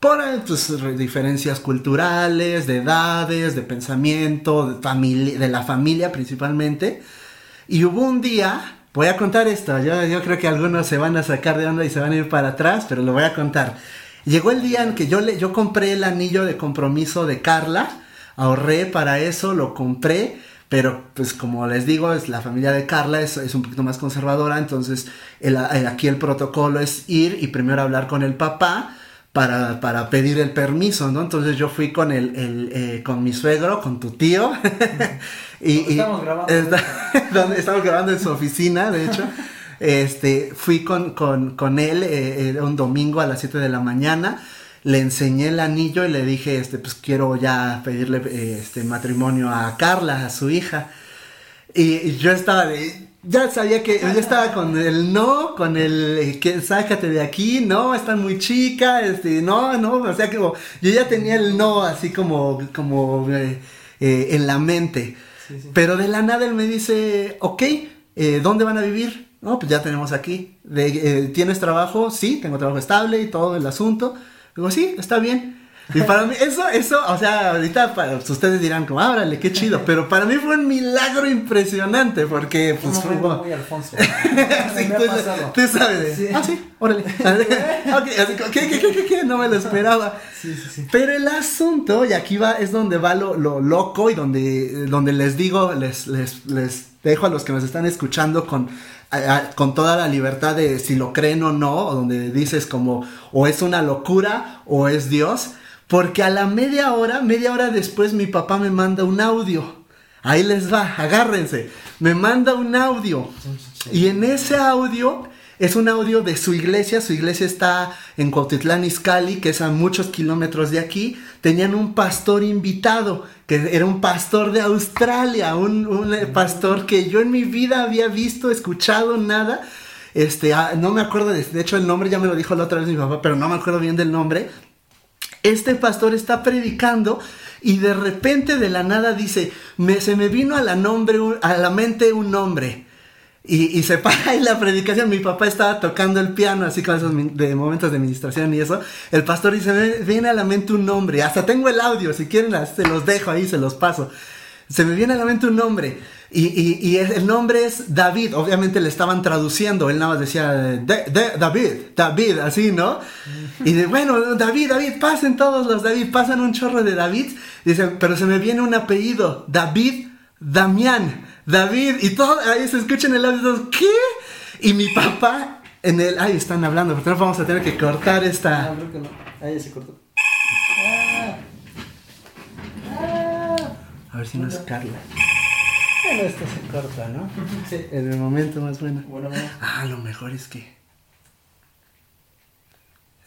por pues, diferencias culturales, de edades, de pensamiento, de la familia principalmente. Y hubo un día, voy a contar esto, yo creo que algunos se van a sacar de onda y se van a ir para atrás, pero lo voy a contar. Llegó el día en que yo compré el anillo de compromiso de Carla, ahorré para eso, lo compré, pero pues como les digo, es la familia de Carla es un poquito más conservadora, entonces aquí el protocolo es ir y primero hablar con el papá para pedir el permiso, ¿no? Entonces yo fui con con mi suegro, con tu tío. Estamos grabando en su oficina, de hecho. Fui con él un domingo a las 7 de la mañana. Le enseñé el anillo y le dije, pues quiero ya pedirle matrimonio a Carla, a su hija. Y yo estaba ya sabía que yo estaba con el no, con el que sácate de aquí, no, estás muy chica, no, o sea que como, yo ya tenía el no así como en la mente, pero de la nada él me dice, ¿dónde van a vivir? No, pues ya tenemos aquí, ¿tienes trabajo? Sí, tengo trabajo estable y todo el asunto. Digo, sí, está bien. Y para mí, eso, o sea, ahorita para, ustedes dirán como, ábrale, qué chido. Pero para mí fue un milagro impresionante porque, pues, fue muy Alfonso. Sí, tú sabes. Sí. Ah, sí, órale. Okay, así, ¿qué? No me lo esperaba. Sí. Pero el asunto, y aquí va, es donde va lo loco y donde les digo, les dejo a los que nos están escuchando con toda la libertad de si lo creen o no, o donde dices como, o es una locura o es Dios, porque a la media hora después mi papá me manda un audio, ahí les va, agárrense, me manda un audio, y en ese audio, es un audio de su iglesia está en Cuautitlán Izcalli, que es a muchos kilómetros de aquí, tenían un pastor invitado, que era un pastor de Australia, un pastor que yo en mi vida había visto, escuchado, nada, no me acuerdo, de hecho el nombre ya me lo dijo la otra vez mi papá, pero no me acuerdo bien del nombre. Este pastor está predicando y de repente de la nada dice, se me vino a la mente un nombre. Y se para en la predicación, mi papá estaba tocando el piano, así con esos de momentos de administración y eso, el pastor dice, me viene a la mente un nombre, hasta tengo el audio, si quieren se los dejo ahí, se los paso, se me viene a la mente un nombre, y el nombre es David, obviamente le estaban traduciendo, él nada más decía, David, así, ¿no? Y de, bueno, David, pasen todos los David, pasan un chorro de David, dice, pero se me viene un apellido, David Damián, David, y todo, ahí se escuchan el audio, ¿qué? Y mi papá, ahí están hablando, porque no vamos a tener que cortar esta. No, creo que no, ahí se cortó. A ver si no es Carla. Bueno, esta se corta, ¿no? Sí. En el momento más bueno. Ah, lo mejor es que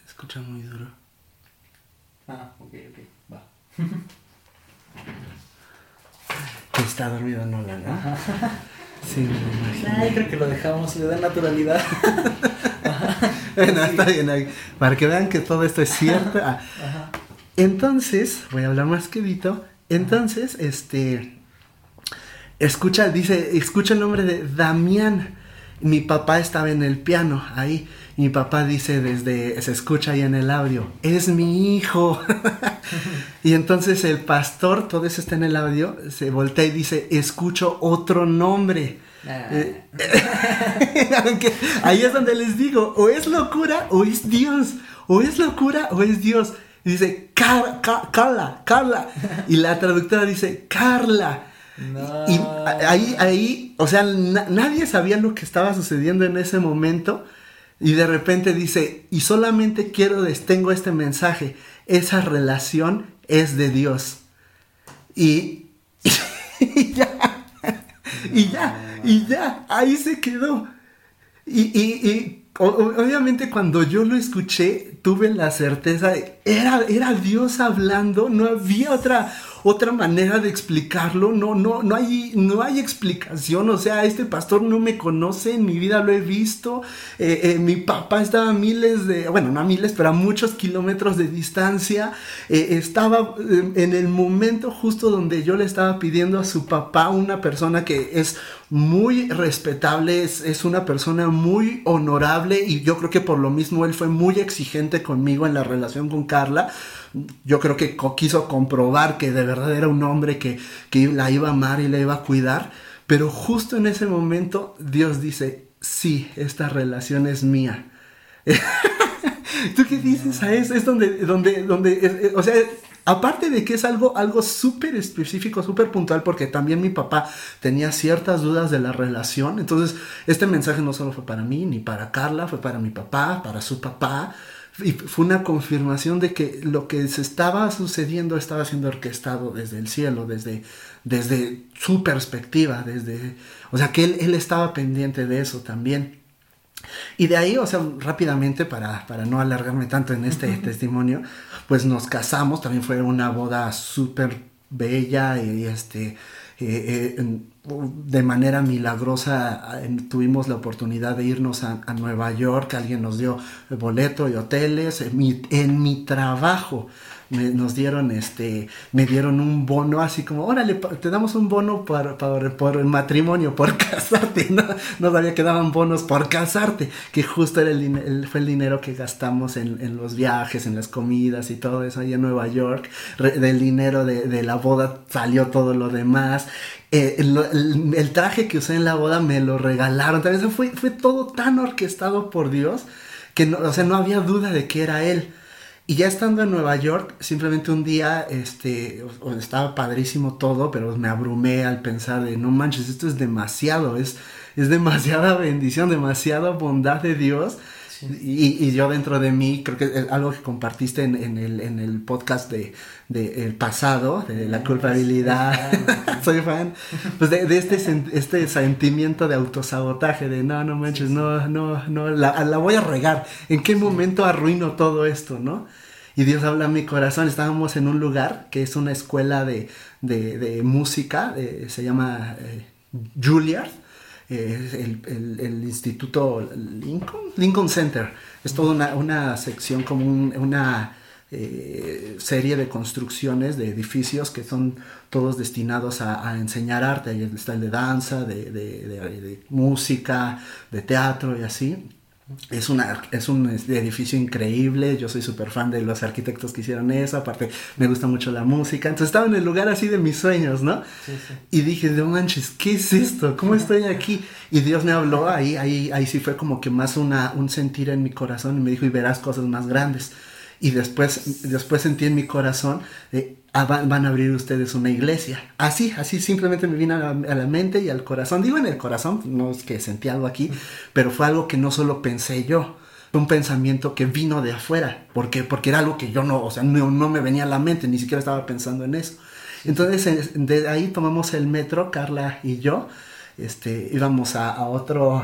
se escucha muy duro. Ah, ok, va. Está dormido Nolan, ¿no? Ajá. Sí, me imagino. Ay, creo que lo dejamos, le da naturalidad. Ajá. Bueno, sí. Está bien. Para que vean que todo esto es cierto. Ajá. Entonces, voy a hablar más quedito. Entonces, escucha el nombre de Damián. Mi papá estaba en el piano, ahí. Mi papá dice se escucha ahí en el audio, es mi hijo. Y entonces el pastor, todo eso está en el audio, se voltea y dice, escucho otro nombre. Ahí es donde les digo, o es locura o es Dios, o es locura o es Dios. Y dice, Carla. Y la traductora dice, Carla. No. Y ahí, o sea, nadie sabía lo que estaba sucediendo en ese momento. Y de repente dice, y solamente tengo este mensaje, esa relación es de Dios. Y ya, ahí se quedó. Y obviamente cuando yo lo escuché, tuve la certeza de, era Dios hablando, no había otra manera de explicarlo, no hay explicación, o sea, este pastor no me conoce, en mi vida lo he visto, mi papá estaba a muchos kilómetros de distancia, estaba en el momento justo donde yo le estaba pidiendo a su papá, una persona que es muy respetable, es una persona muy honorable, y yo creo que por lo mismo él fue muy exigente conmigo en la relación con Carla. Yo creo que quiso comprobar que de verdad era un hombre que la iba a amar y la iba a cuidar. Pero justo en ese momento Dios dice, sí, esta relación es mía. ¿Tú qué dices a eso? Es donde o sea, aparte de que es algo súper específico, súper puntual, porque también mi papá tenía ciertas dudas de la relación. Entonces, este mensaje no solo fue para mí, ni para Carla, fue para mi papá, para su papá. Y fue una confirmación de que lo que se estaba sucediendo estaba siendo orquestado desde el cielo, desde su perspectiva, o sea que él estaba pendiente de eso también. Y de ahí, o sea, rápidamente, para no alargarme tanto en este testimonio, pues nos casamos, también fue una boda súper bella y de manera milagrosa tuvimos la oportunidad de irnos a Nueva York, alguien nos dio boleto y hoteles, en mi trabajo me dieron un bono, así como, órale, te damos un bono por el matrimonio, por casarte, no sabía que daban bonos por casarte, que justo era fue el dinero que gastamos en los viajes, en las comidas y todo eso ahí en Nueva York. Del dinero de la boda salió todo lo demás. El traje que usé en la boda me lo regalaron, también fue todo tan orquestado por Dios, que no, o sea, no había duda de que era él. Y ya estando en Nueva York, simplemente un día, estaba padrísimo todo, pero me abrumé al pensar de, no manches, esto es demasiado, es demasiada bendición, demasiada bondad de Dios. Sí. Y yo dentro de mí, creo que es algo que compartiste en el podcast de el pasado, de la culpabilidad, soy fan, pues de este sentimiento de autosabotaje, de no manches, no, la voy a regar, ¿en qué momento arruino todo esto, no? Y Dios habla a mi corazón. Estábamos en un lugar que es una escuela de música, se llama Juilliard. El instituto Lincoln Center, es toda una sección como una serie de construcciones de edificios que son todos destinados a enseñar arte. Ahí está el de danza, de música, de teatro y así. Es un edificio increíble. Yo soy súper fan de los arquitectos que hicieron eso, aparte me gusta mucho la música, entonces estaba en el lugar así de mis sueños, ¿no? Sí. Y dije, no manches, ¿qué es esto? ¿Cómo estoy aquí? Y Dios me habló, ahí sí fue como que más un sentir en mi corazón, y me dijo, y verás cosas más grandes. Y después sentí en mi corazón, van a abrir ustedes una iglesia. Así simplemente me vino a la mente y al corazón. Digo en el corazón, no es que sentí algo aquí, pero fue algo que no solo pensé yo. Fue un pensamiento que vino de afuera, porque era algo que yo no, o sea, no me venía a la mente, ni siquiera estaba pensando en eso. Entonces, de ahí tomamos el metro, Carla y yo. Íbamos a otro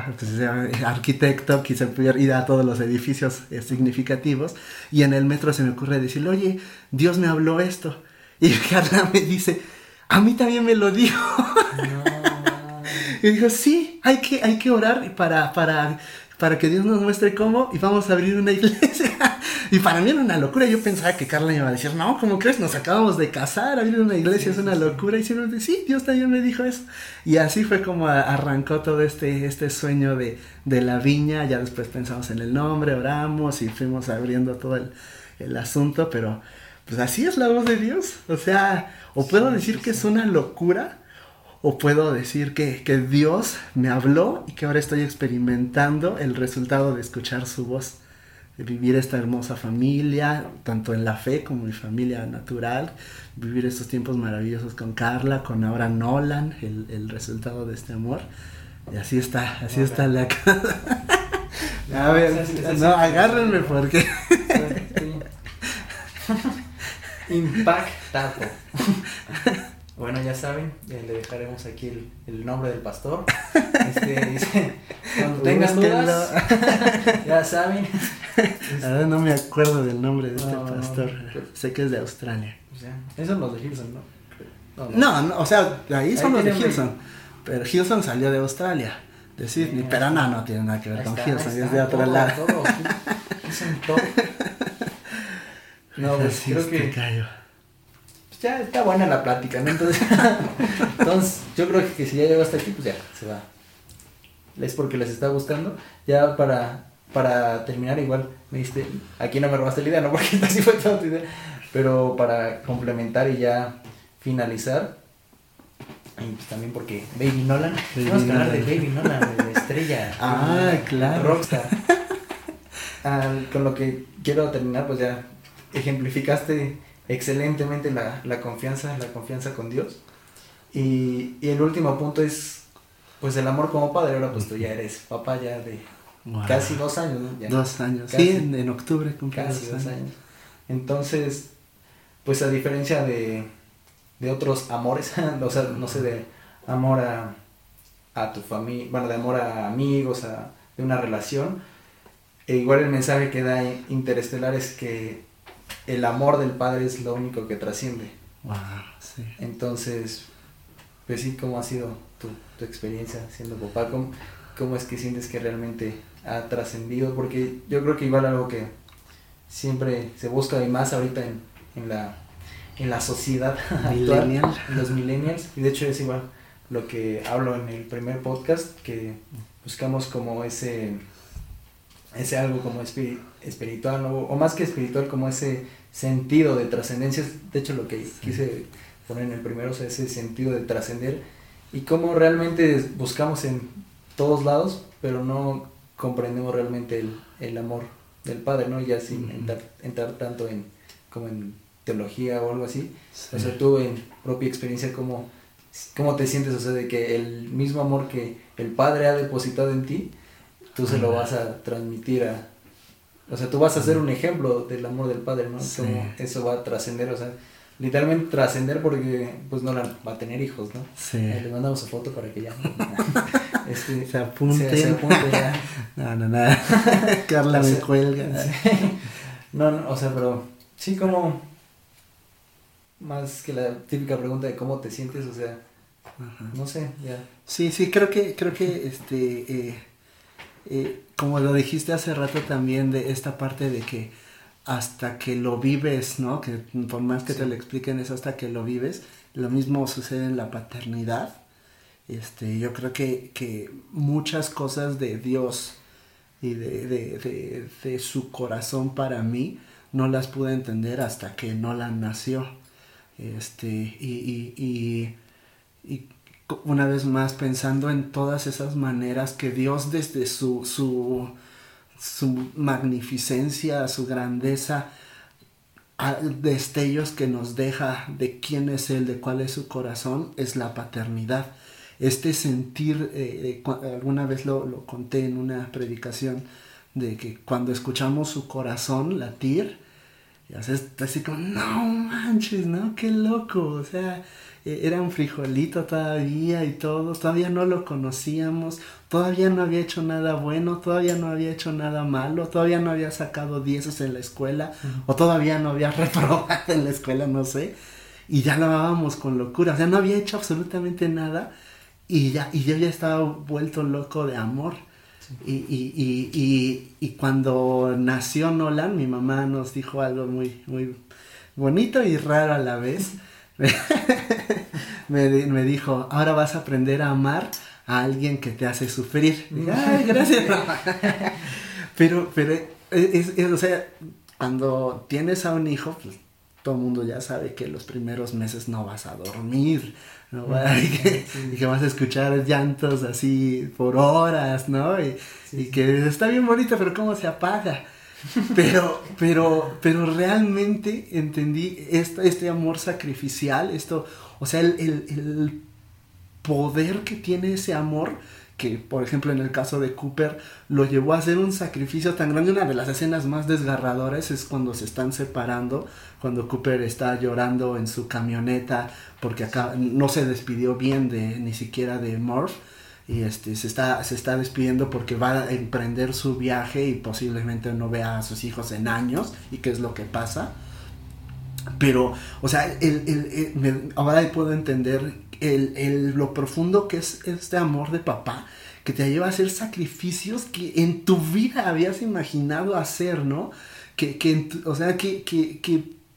arquitecto que se pudiera ir a todos los edificios significativos, y en el metro se me ocurre decirle, oye, Dios me habló esto, y Carla me dice, a mí también me lo dijo. No. Y dijo, sí, hay que orar para que Dios nos muestre cómo, y vamos a abrir una iglesia. Y para mí era una locura. Yo pensaba que Carla iba a decir, no, ¿cómo crees? Nos acabamos de casar, abrir una iglesia es una locura. Y siempre dice, sí, Dios también me dijo eso. Y así fue como arrancó todo este sueño de La Viña. Ya después pensamos en el nombre, oramos y fuimos abriendo todo el asunto. Pero pues así es la voz de Dios. O sea, o puedo decir que es una locura, o puedo decir que Dios me habló y que ahora estoy experimentando el resultado de escuchar su voz, de vivir esta hermosa familia, tanto en la fe como en mi familia natural, vivir estos tiempos maravillosos con Carla, con ahora Nolan, el resultado de este amor. Y así está la casa. A ver, agárrenme porque... Impactado. Bueno, ya saben, le dejaremos aquí el nombre del pastor. Dice, cuando tengas dudas, ya saben. Ahora no me acuerdo del nombre de pastor. No. Sé que es de Australia. O sea, esos son los de Hillsong, ¿no? No, o sea, ahí son los de Hillsong. Pero Hillsong salió de Australia, de Sydney. Pero no tiene nada que ver con Hillsong, es de otro lado. Todo. No, pues creo que... Ya está buena la plática, ¿no? Entonces yo creo que si ya llegó hasta aquí, pues ya se va. Es porque les está gustando. Ya para terminar, igual me diste, aquí no me robaste la idea, no, porque así fue toda tu idea, pero para complementar y ya finalizar, y pues también porque Baby Nolan, vamos a hablar de Baby Nolan, de la estrella, claro, rockstar. Con lo que quiero terminar, pues ya ejemplificaste excelentemente la confianza con Dios, y el último punto es pues el amor como padre. Ahora pues tú ya eres papá ya de casi 2 años, ¿no? Ya 2 años, casi, sí, en octubre cumple casi 2 años. Entonces pues a diferencia de otros amores, o sea, no sé, de amor a tu familia, bueno, de amor a amigos, de una relación, igual el mensaje que da Interestelar es que el amor del padre es lo único que trasciende. Wow, sí. Entonces, Pues sí, ¿cómo ha sido tu experiencia siendo papá? ¿Cómo es que sientes que realmente ha trascendido? Porque yo creo que igual algo que siempre se busca y más ahorita en la sociedad actual, los millennials, y de hecho es igual lo que hablo en el primer podcast, que buscamos como ese algo como espiritual, o más que espiritual, como ese sentido de trascendencia. De hecho, lo que quise poner en el primero, o sea, ese sentido de trascender, y cómo realmente buscamos en todos lados, pero no comprendemos realmente el amor del Padre, ¿no? Ya sin entrar tanto como en teología o algo así. Sí. O sea, tú en propia experiencia, ¿cómo te sientes? O sea, de que el mismo amor que el Padre ha depositado en ti, tú se lo vas a transmitir a... O sea, tú vas a ser un ejemplo del amor del Padre, ¿no? Sí. Como eso va a trascender, o sea, literalmente trascender, porque pues Nolan va a tener hijos, ¿no? Sí. Le mandamos su foto para que ya... se apunte. Se apunte ya. No. Carla me cuelga. No, o sea, pero sí, como... Más que la típica pregunta de cómo te sientes, o sea, no sé, ya. Sí, creo que como lo dijiste hace rato también, de esta parte de que hasta que lo vives, ¿no? Que por más que te lo expliquen, es hasta que lo vives. Lo mismo sucede en la paternidad. Yo creo que muchas cosas de Dios y de su corazón para mí no las pude entender hasta que Nolan nació. Y una vez más pensando en todas esas maneras que Dios, desde su magnificencia, su grandeza, destellos que nos deja de quién es Él, de cuál es su corazón, es la paternidad. Sentir, alguna vez lo conté en una predicación, de que cuando escuchamos su corazón latir, y haces así como, no manches, ¿no? Qué loco, o sea, era un frijolito todavía y todo, todavía no lo conocíamos, todavía no había hecho nada bueno, todavía no había hecho nada malo, todavía no había sacado 10 en la escuela, o todavía no había reprobado en la escuela, no sé, y ya lo amábamos con locura, o sea, no había hecho absolutamente nada, y yo ya estaba vuelto loco de amor. Y cuando nació Nolan, mi mamá nos dijo algo muy, muy bonito y raro a la vez. Me dijo, ahora vas a aprender a amar a alguien que te hace sufrir. Y, ay, gracias, mamá. Pero o sea, cuando tienes a un hijo, pues todo el mundo ya sabe que los primeros meses no vas a dormir, ¿no? Y que vas a escuchar llantos así por horas, ¿no? Y que está bien bonito, pero ¿cómo se apaga? Pero realmente entendí este amor sacrificial, o sea, el poder que tiene ese amor, que por ejemplo en el caso de Cooper lo llevó a hacer un sacrificio tan grande. Una de las escenas más desgarradoras es cuando se están separando, cuando Cooper está llorando en su camioneta porque acá no se despidió bien ni siquiera de Murph, y se está despidiendo porque va a emprender su viaje y posiblemente no vea a sus hijos en años, y qué es lo que pasa. Pero, o sea, ahora puedo entender lo profundo que es este amor de papá, que te lleva a hacer sacrificios que en tu vida habías imaginado hacer, ¿no? Que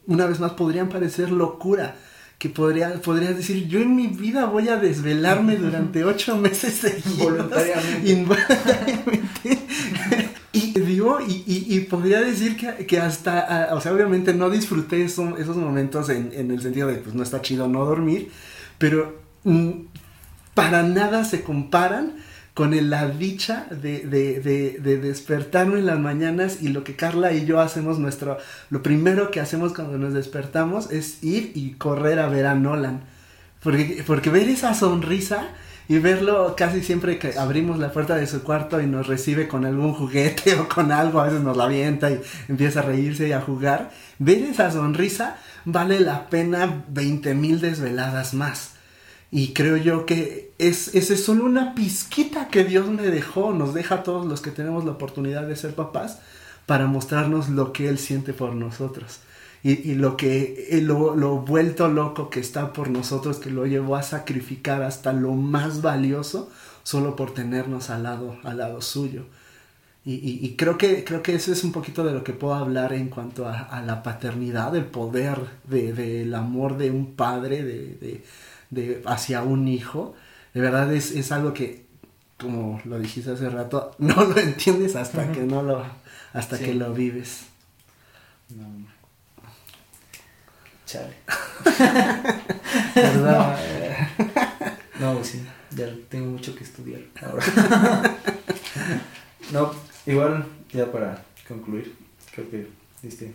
una vez más podrían parecer locura, que podrías decir, yo en mi vida voy a desvelarme durante 8 meses seguidos. Involuntariamente. Y podría decir que hasta, o sea, obviamente no disfruté esos momentos en el sentido de, pues no está chido no dormir, pero para nada se comparan con la dicha de despertarme en las mañanas. Y lo que Carla y yo hacemos, lo primero que hacemos cuando nos despertamos es ir y correr a ver a Nolan, porque ver esa sonrisa y verlo casi siempre que abrimos la puerta de su cuarto y nos recibe con algún juguete o con algo, a veces nos la avienta y empieza a reírse y a jugar, ver esa sonrisa vale la pena 20,000 desveladas más. Y creo yo que esa es solo una pizquita que Dios me dejó, nos deja a todos los que tenemos la oportunidad de ser papás, para mostrarnos lo que Él siente por nosotros. y lo que lo vuelto loco que está por nosotros, que lo llevó a sacrificar hasta lo más valioso solo por tenernos al lado suyo. Y creo que eso es un poquito de lo que puedo hablar en cuanto a la paternidad, el poder del amor de un padre hacia un hijo. De verdad es algo que, como lo dijiste hace rato, no lo entiendes hasta que que lo vives. No. Chale. ¿Verdad? No, sí, ya tengo mucho que estudiar ahora. No, igual, ya para concluir, creo que diste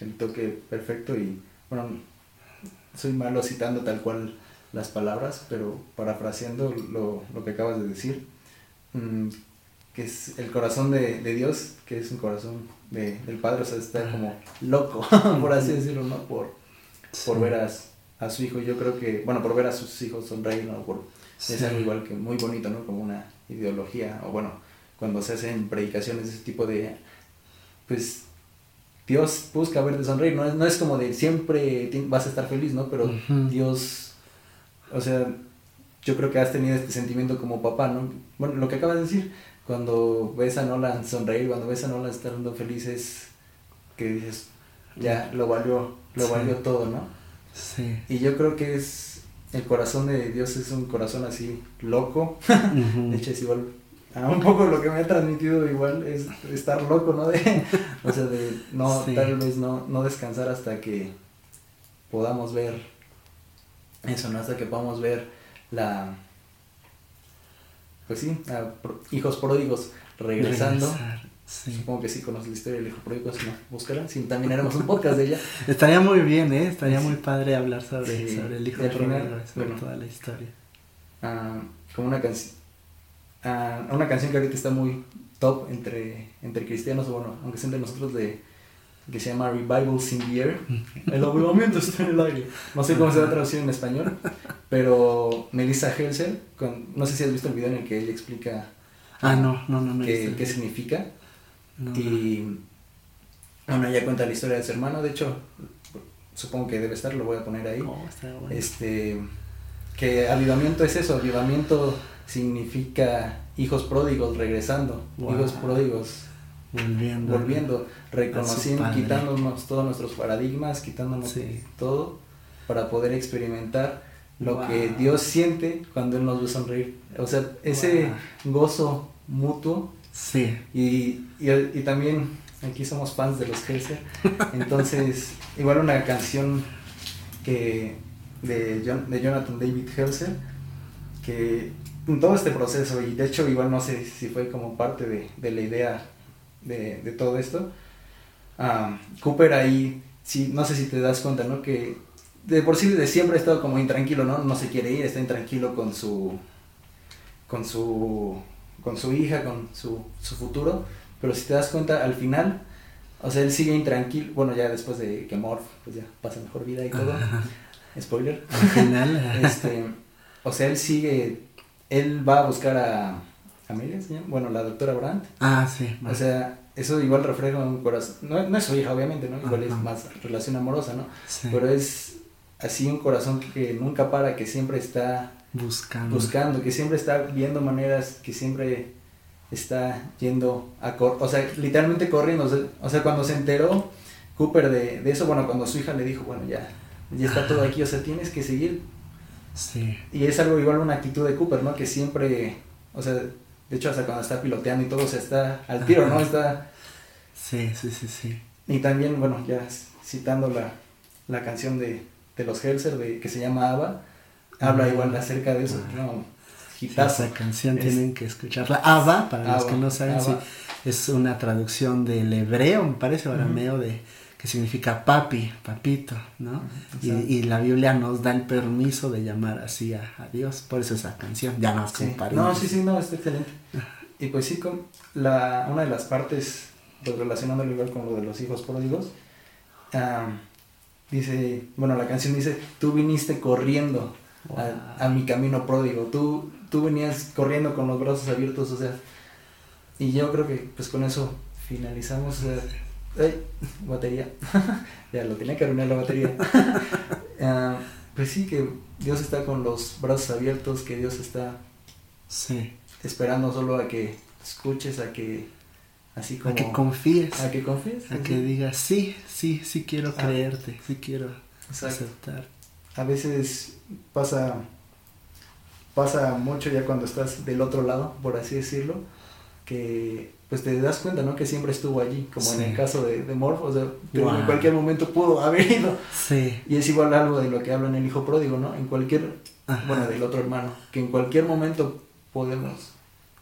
el toque perfecto y, bueno, soy malo citando tal cual las palabras, pero parafraseando lo que acabas de decir, que es el corazón de Dios, que es un corazón del Padre, o sea, está como loco, por así decirlo, ¿no? Por ver a su hijo, yo creo que, bueno, por ver a sus hijos sonreír, ¿no? Es algo igual que muy bonito, ¿no? Como una ideología, o bueno, cuando se hacen predicaciones de ese tipo de, pues, Dios busca verte sonreír, no es como de siempre vas a estar feliz, ¿no? Pero Dios, o sea, yo creo que has tenido este sentimiento como papá, ¿no? Bueno, lo que acabas de decir, cuando ves a Nolan sonreír, cuando ves a Nolan estar dando feliz, es que dices, ya, lo valió todo, ¿no? Sí. Y yo creo que es, el corazón de Dios es un corazón así, loco, de hecho es igual, un poco lo que me ha transmitido igual es estar loco, ¿no? Tal vez no descansar hasta que podamos ver eso, ¿no? Hasta que podamos ver hijos pródigos regresando. Sí. Supongo que sí conoces la historia del hijo pródigo, si no, búscala, si también haremos un podcast de ella. Estaría muy bien, estaría muy padre hablar sobre el hijo pródigo, sobre toda la historia. Como una canción que ahorita está muy top entre cristianos, bueno, aunque sean de nosotros, que se llama Revival's in the Air, el avivamiento está en el aire, no sé cómo se va a traducir en español, pero Melissa Helser, no sé si has visto el video en el que ella explica qué significa, y bueno, ella cuenta la historia de su hermano, de hecho, supongo que debe estar, lo voy a poner ahí, bueno. Que avivamiento es eso, avivamiento significa hijos pródigos regresando, hijos pródigos volviendo, reconociendo, quitándonos todos nuestros paradigmas, quitándonos todo para poder experimentar lo que Dios siente cuando Él nos ve sonreír, o sea, ese gozo mutuo. Sí. Y también aquí somos fans de los Helser, entonces igual una canción de Jonathan David Helser, que en todo este proceso, y de hecho igual no sé si fue como parte de la idea de todo esto, Cooper ahí, sí, no sé si te das cuenta, ¿no? Que de por sí de siempre ha estado como intranquilo, ¿no? No se quiere ir, está intranquilo con su hija, con su futuro, pero si te das cuenta al final, o sea, él sigue intranquilo, bueno, ya después de que Morph, pues ya pasa mejor vida y todo, spoiler, al final, o sea, él va a buscar a Amelia, ¿sí? Bueno, la doctora Brandt. Sí. Vale. O sea, eso igual refleja un corazón, no es su hija obviamente, ¿no? Igual es más relación amorosa, ¿no? Sí. Pero es así un corazón que nunca para, que siempre está buscando, que siempre está viendo maneras, que siempre está yendo o sea, literalmente corriendo, o sea, cuando se enteró Cooper de eso, bueno, cuando su hija le dijo, bueno, ya está todo aquí, o sea, tienes que seguir. Sí. Y es algo igual una actitud de Cooper, ¿no? Que siempre, o sea, de hecho hasta cuando está piloteando y todo, o sea, está al tiro, ¿no? Está... Sí. Y también, bueno, ya citando la canción de los Helser, que se llama Abba, habla igual acerca de eso, ¿no? Hitazo. Esa canción tienen que escucharla. Abba, para los que no saben, sí, es una traducción del hebreo, me parece, arameo, que significa papi, papito, ¿no? Y la Biblia nos da el permiso de llamar así a Dios, por eso esa canción, ya nos compartimos. No, está excelente. Y pues sí, con una de las partes, pues, relacionándolo igual con lo de los hijos pródigos, la canción dice, tú viniste corriendo a mi camino pródigo, tú venías corriendo con los brazos abiertos, o sea, y yo creo que pues con eso finalizamos... ¡Ay! Batería. Ya, lo tenía que arruinar la batería. Pues sí, que Dios está con los brazos abiertos, que Dios está esperando solo a que escuches, a que... así como... A que confíes. A que digas, sí quiero creerte, sí quiero aceptar. A veces pasa mucho ya cuando estás del otro lado, por así decirlo, que pues te das cuenta, ¿no? Que siempre estuvo allí, como en el caso de Morph, o sea, wow, en cualquier momento pudo haber ido. Sí. Y es igual algo de lo que hablan el hijo pródigo, ¿no? En cualquier, del otro hermano, que en cualquier momento podemos...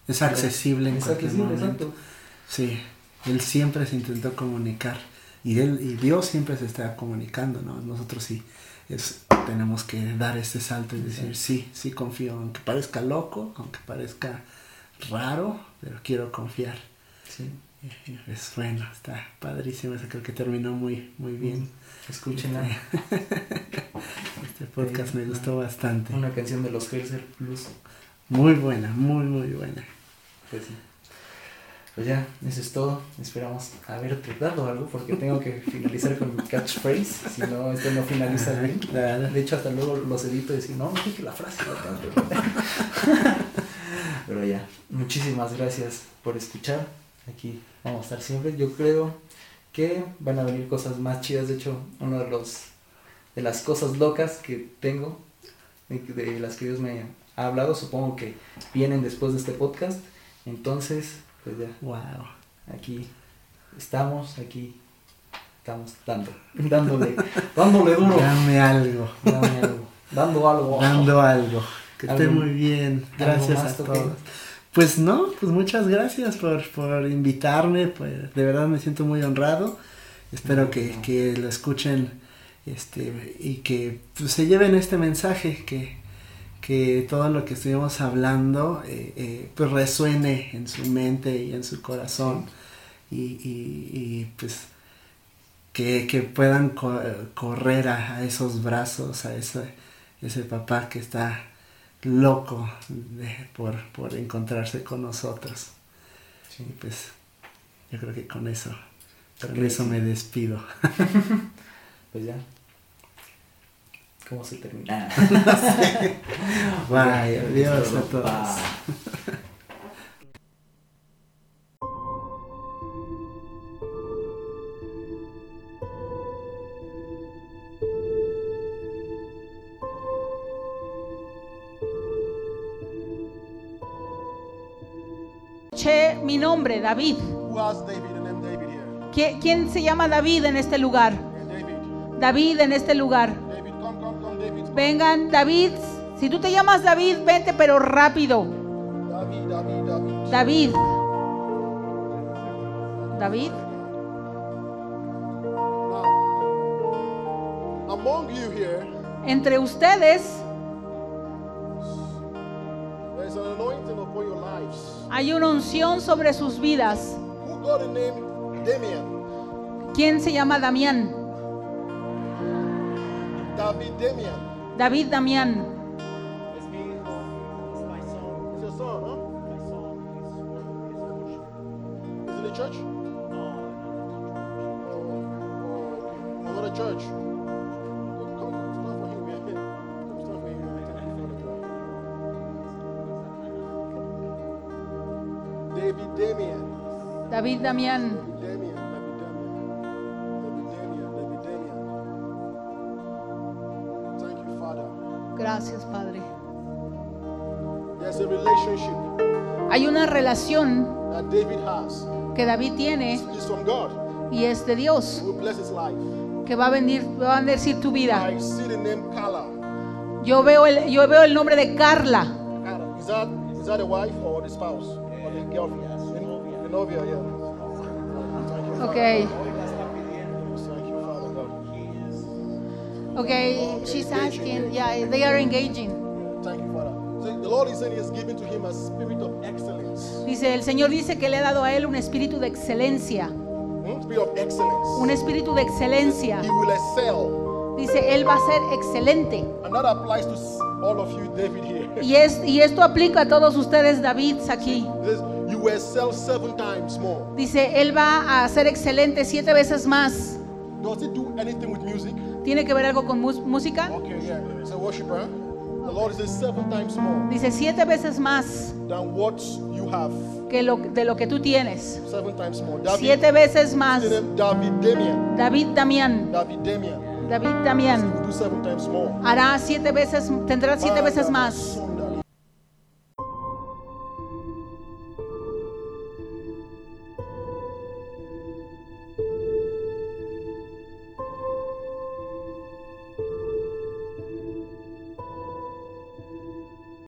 Es accesible en cualquier momento. Exacto. Sí, él siempre se intentó comunicar y Dios siempre se está comunicando, ¿no? Nosotros tenemos que dar este salto y decir, sí confío, aunque parezca loco, aunque parezca raro, pero quiero confiar. Sí. Es bueno, está padrísimo, creo que terminó muy bien. Escúchenla. Este podcast me gustó bastante. Una canción de los Helser Plus. Muy buena, muy buena. Pues sí. Pues ya, eso es todo. Esperamos haberte dado algo porque tengo que finalizar con mi catchphrase. Si no, esto no finaliza bien. De hecho, hasta luego los edito y decir, no dije la frase. Pero ya, muchísimas gracias por escuchar. Aquí vamos a estar siempre. Yo creo que van a venir cosas más chidas. De hecho, una de las cosas locas que tengo, de las que Dios me ha hablado, supongo que vienen después de este podcast. Entonces... pues ya, wow, aquí estamos dándole duro. Dando algo. Que esté muy bien. Gracias a todos. Pues muchas gracias por invitarme, pues de verdad me siento muy honrado. Espero que lo escuchen y que se lleven este mensaje, que todo lo que estuvimos hablando pues resuene en su mente y en su corazón, y pues que puedan correr a esos brazos, a ese papá que está loco por encontrarse con nosotros. Sí. Y pues yo creo que con eso me despido. Pues ya. ¿Cómo se termina? No sé. Bye, adiós a todos. Che, mi nombre, David. ¿Quién se llama David en este lugar? David en este lugar. Vengan, David, si tú te llamas David, vente, pero rápido. David. Entre ustedes hay una unción sobre sus vidas. ¿Quién se llama Damián? David Damián. David Damián. Gracias, Padre. Hay una relación que David tiene y es de Dios, que va a bendecir tu vida. Yo veo el nombre de Carla. Okay, she's asking. Yeah, they are engaging. Thank you, Father. The Lord is saying He has given to him a spirit of excellence. Dice, el Señor dice que le ha dado a él un espíritu de excelencia. Un espíritu de excelencia. He will excel. Dice, él va a ser excelente. And that applies to all of you, David, here. Y esto aplica a todos ustedes, David, aquí. You will excel 7 times more. Dice, él va a ser excelente 7 veces más. Does it do anything with music? ¿Tiene que ver algo con música? Okay, yeah. So worshiper, the Lord says 7 times more. Dice 7 veces más. Than what you have. Que de lo que tú tienes. 7 times more. David, 7 veces más. David Damián. Hará 7 veces, tendrá 7 veces más.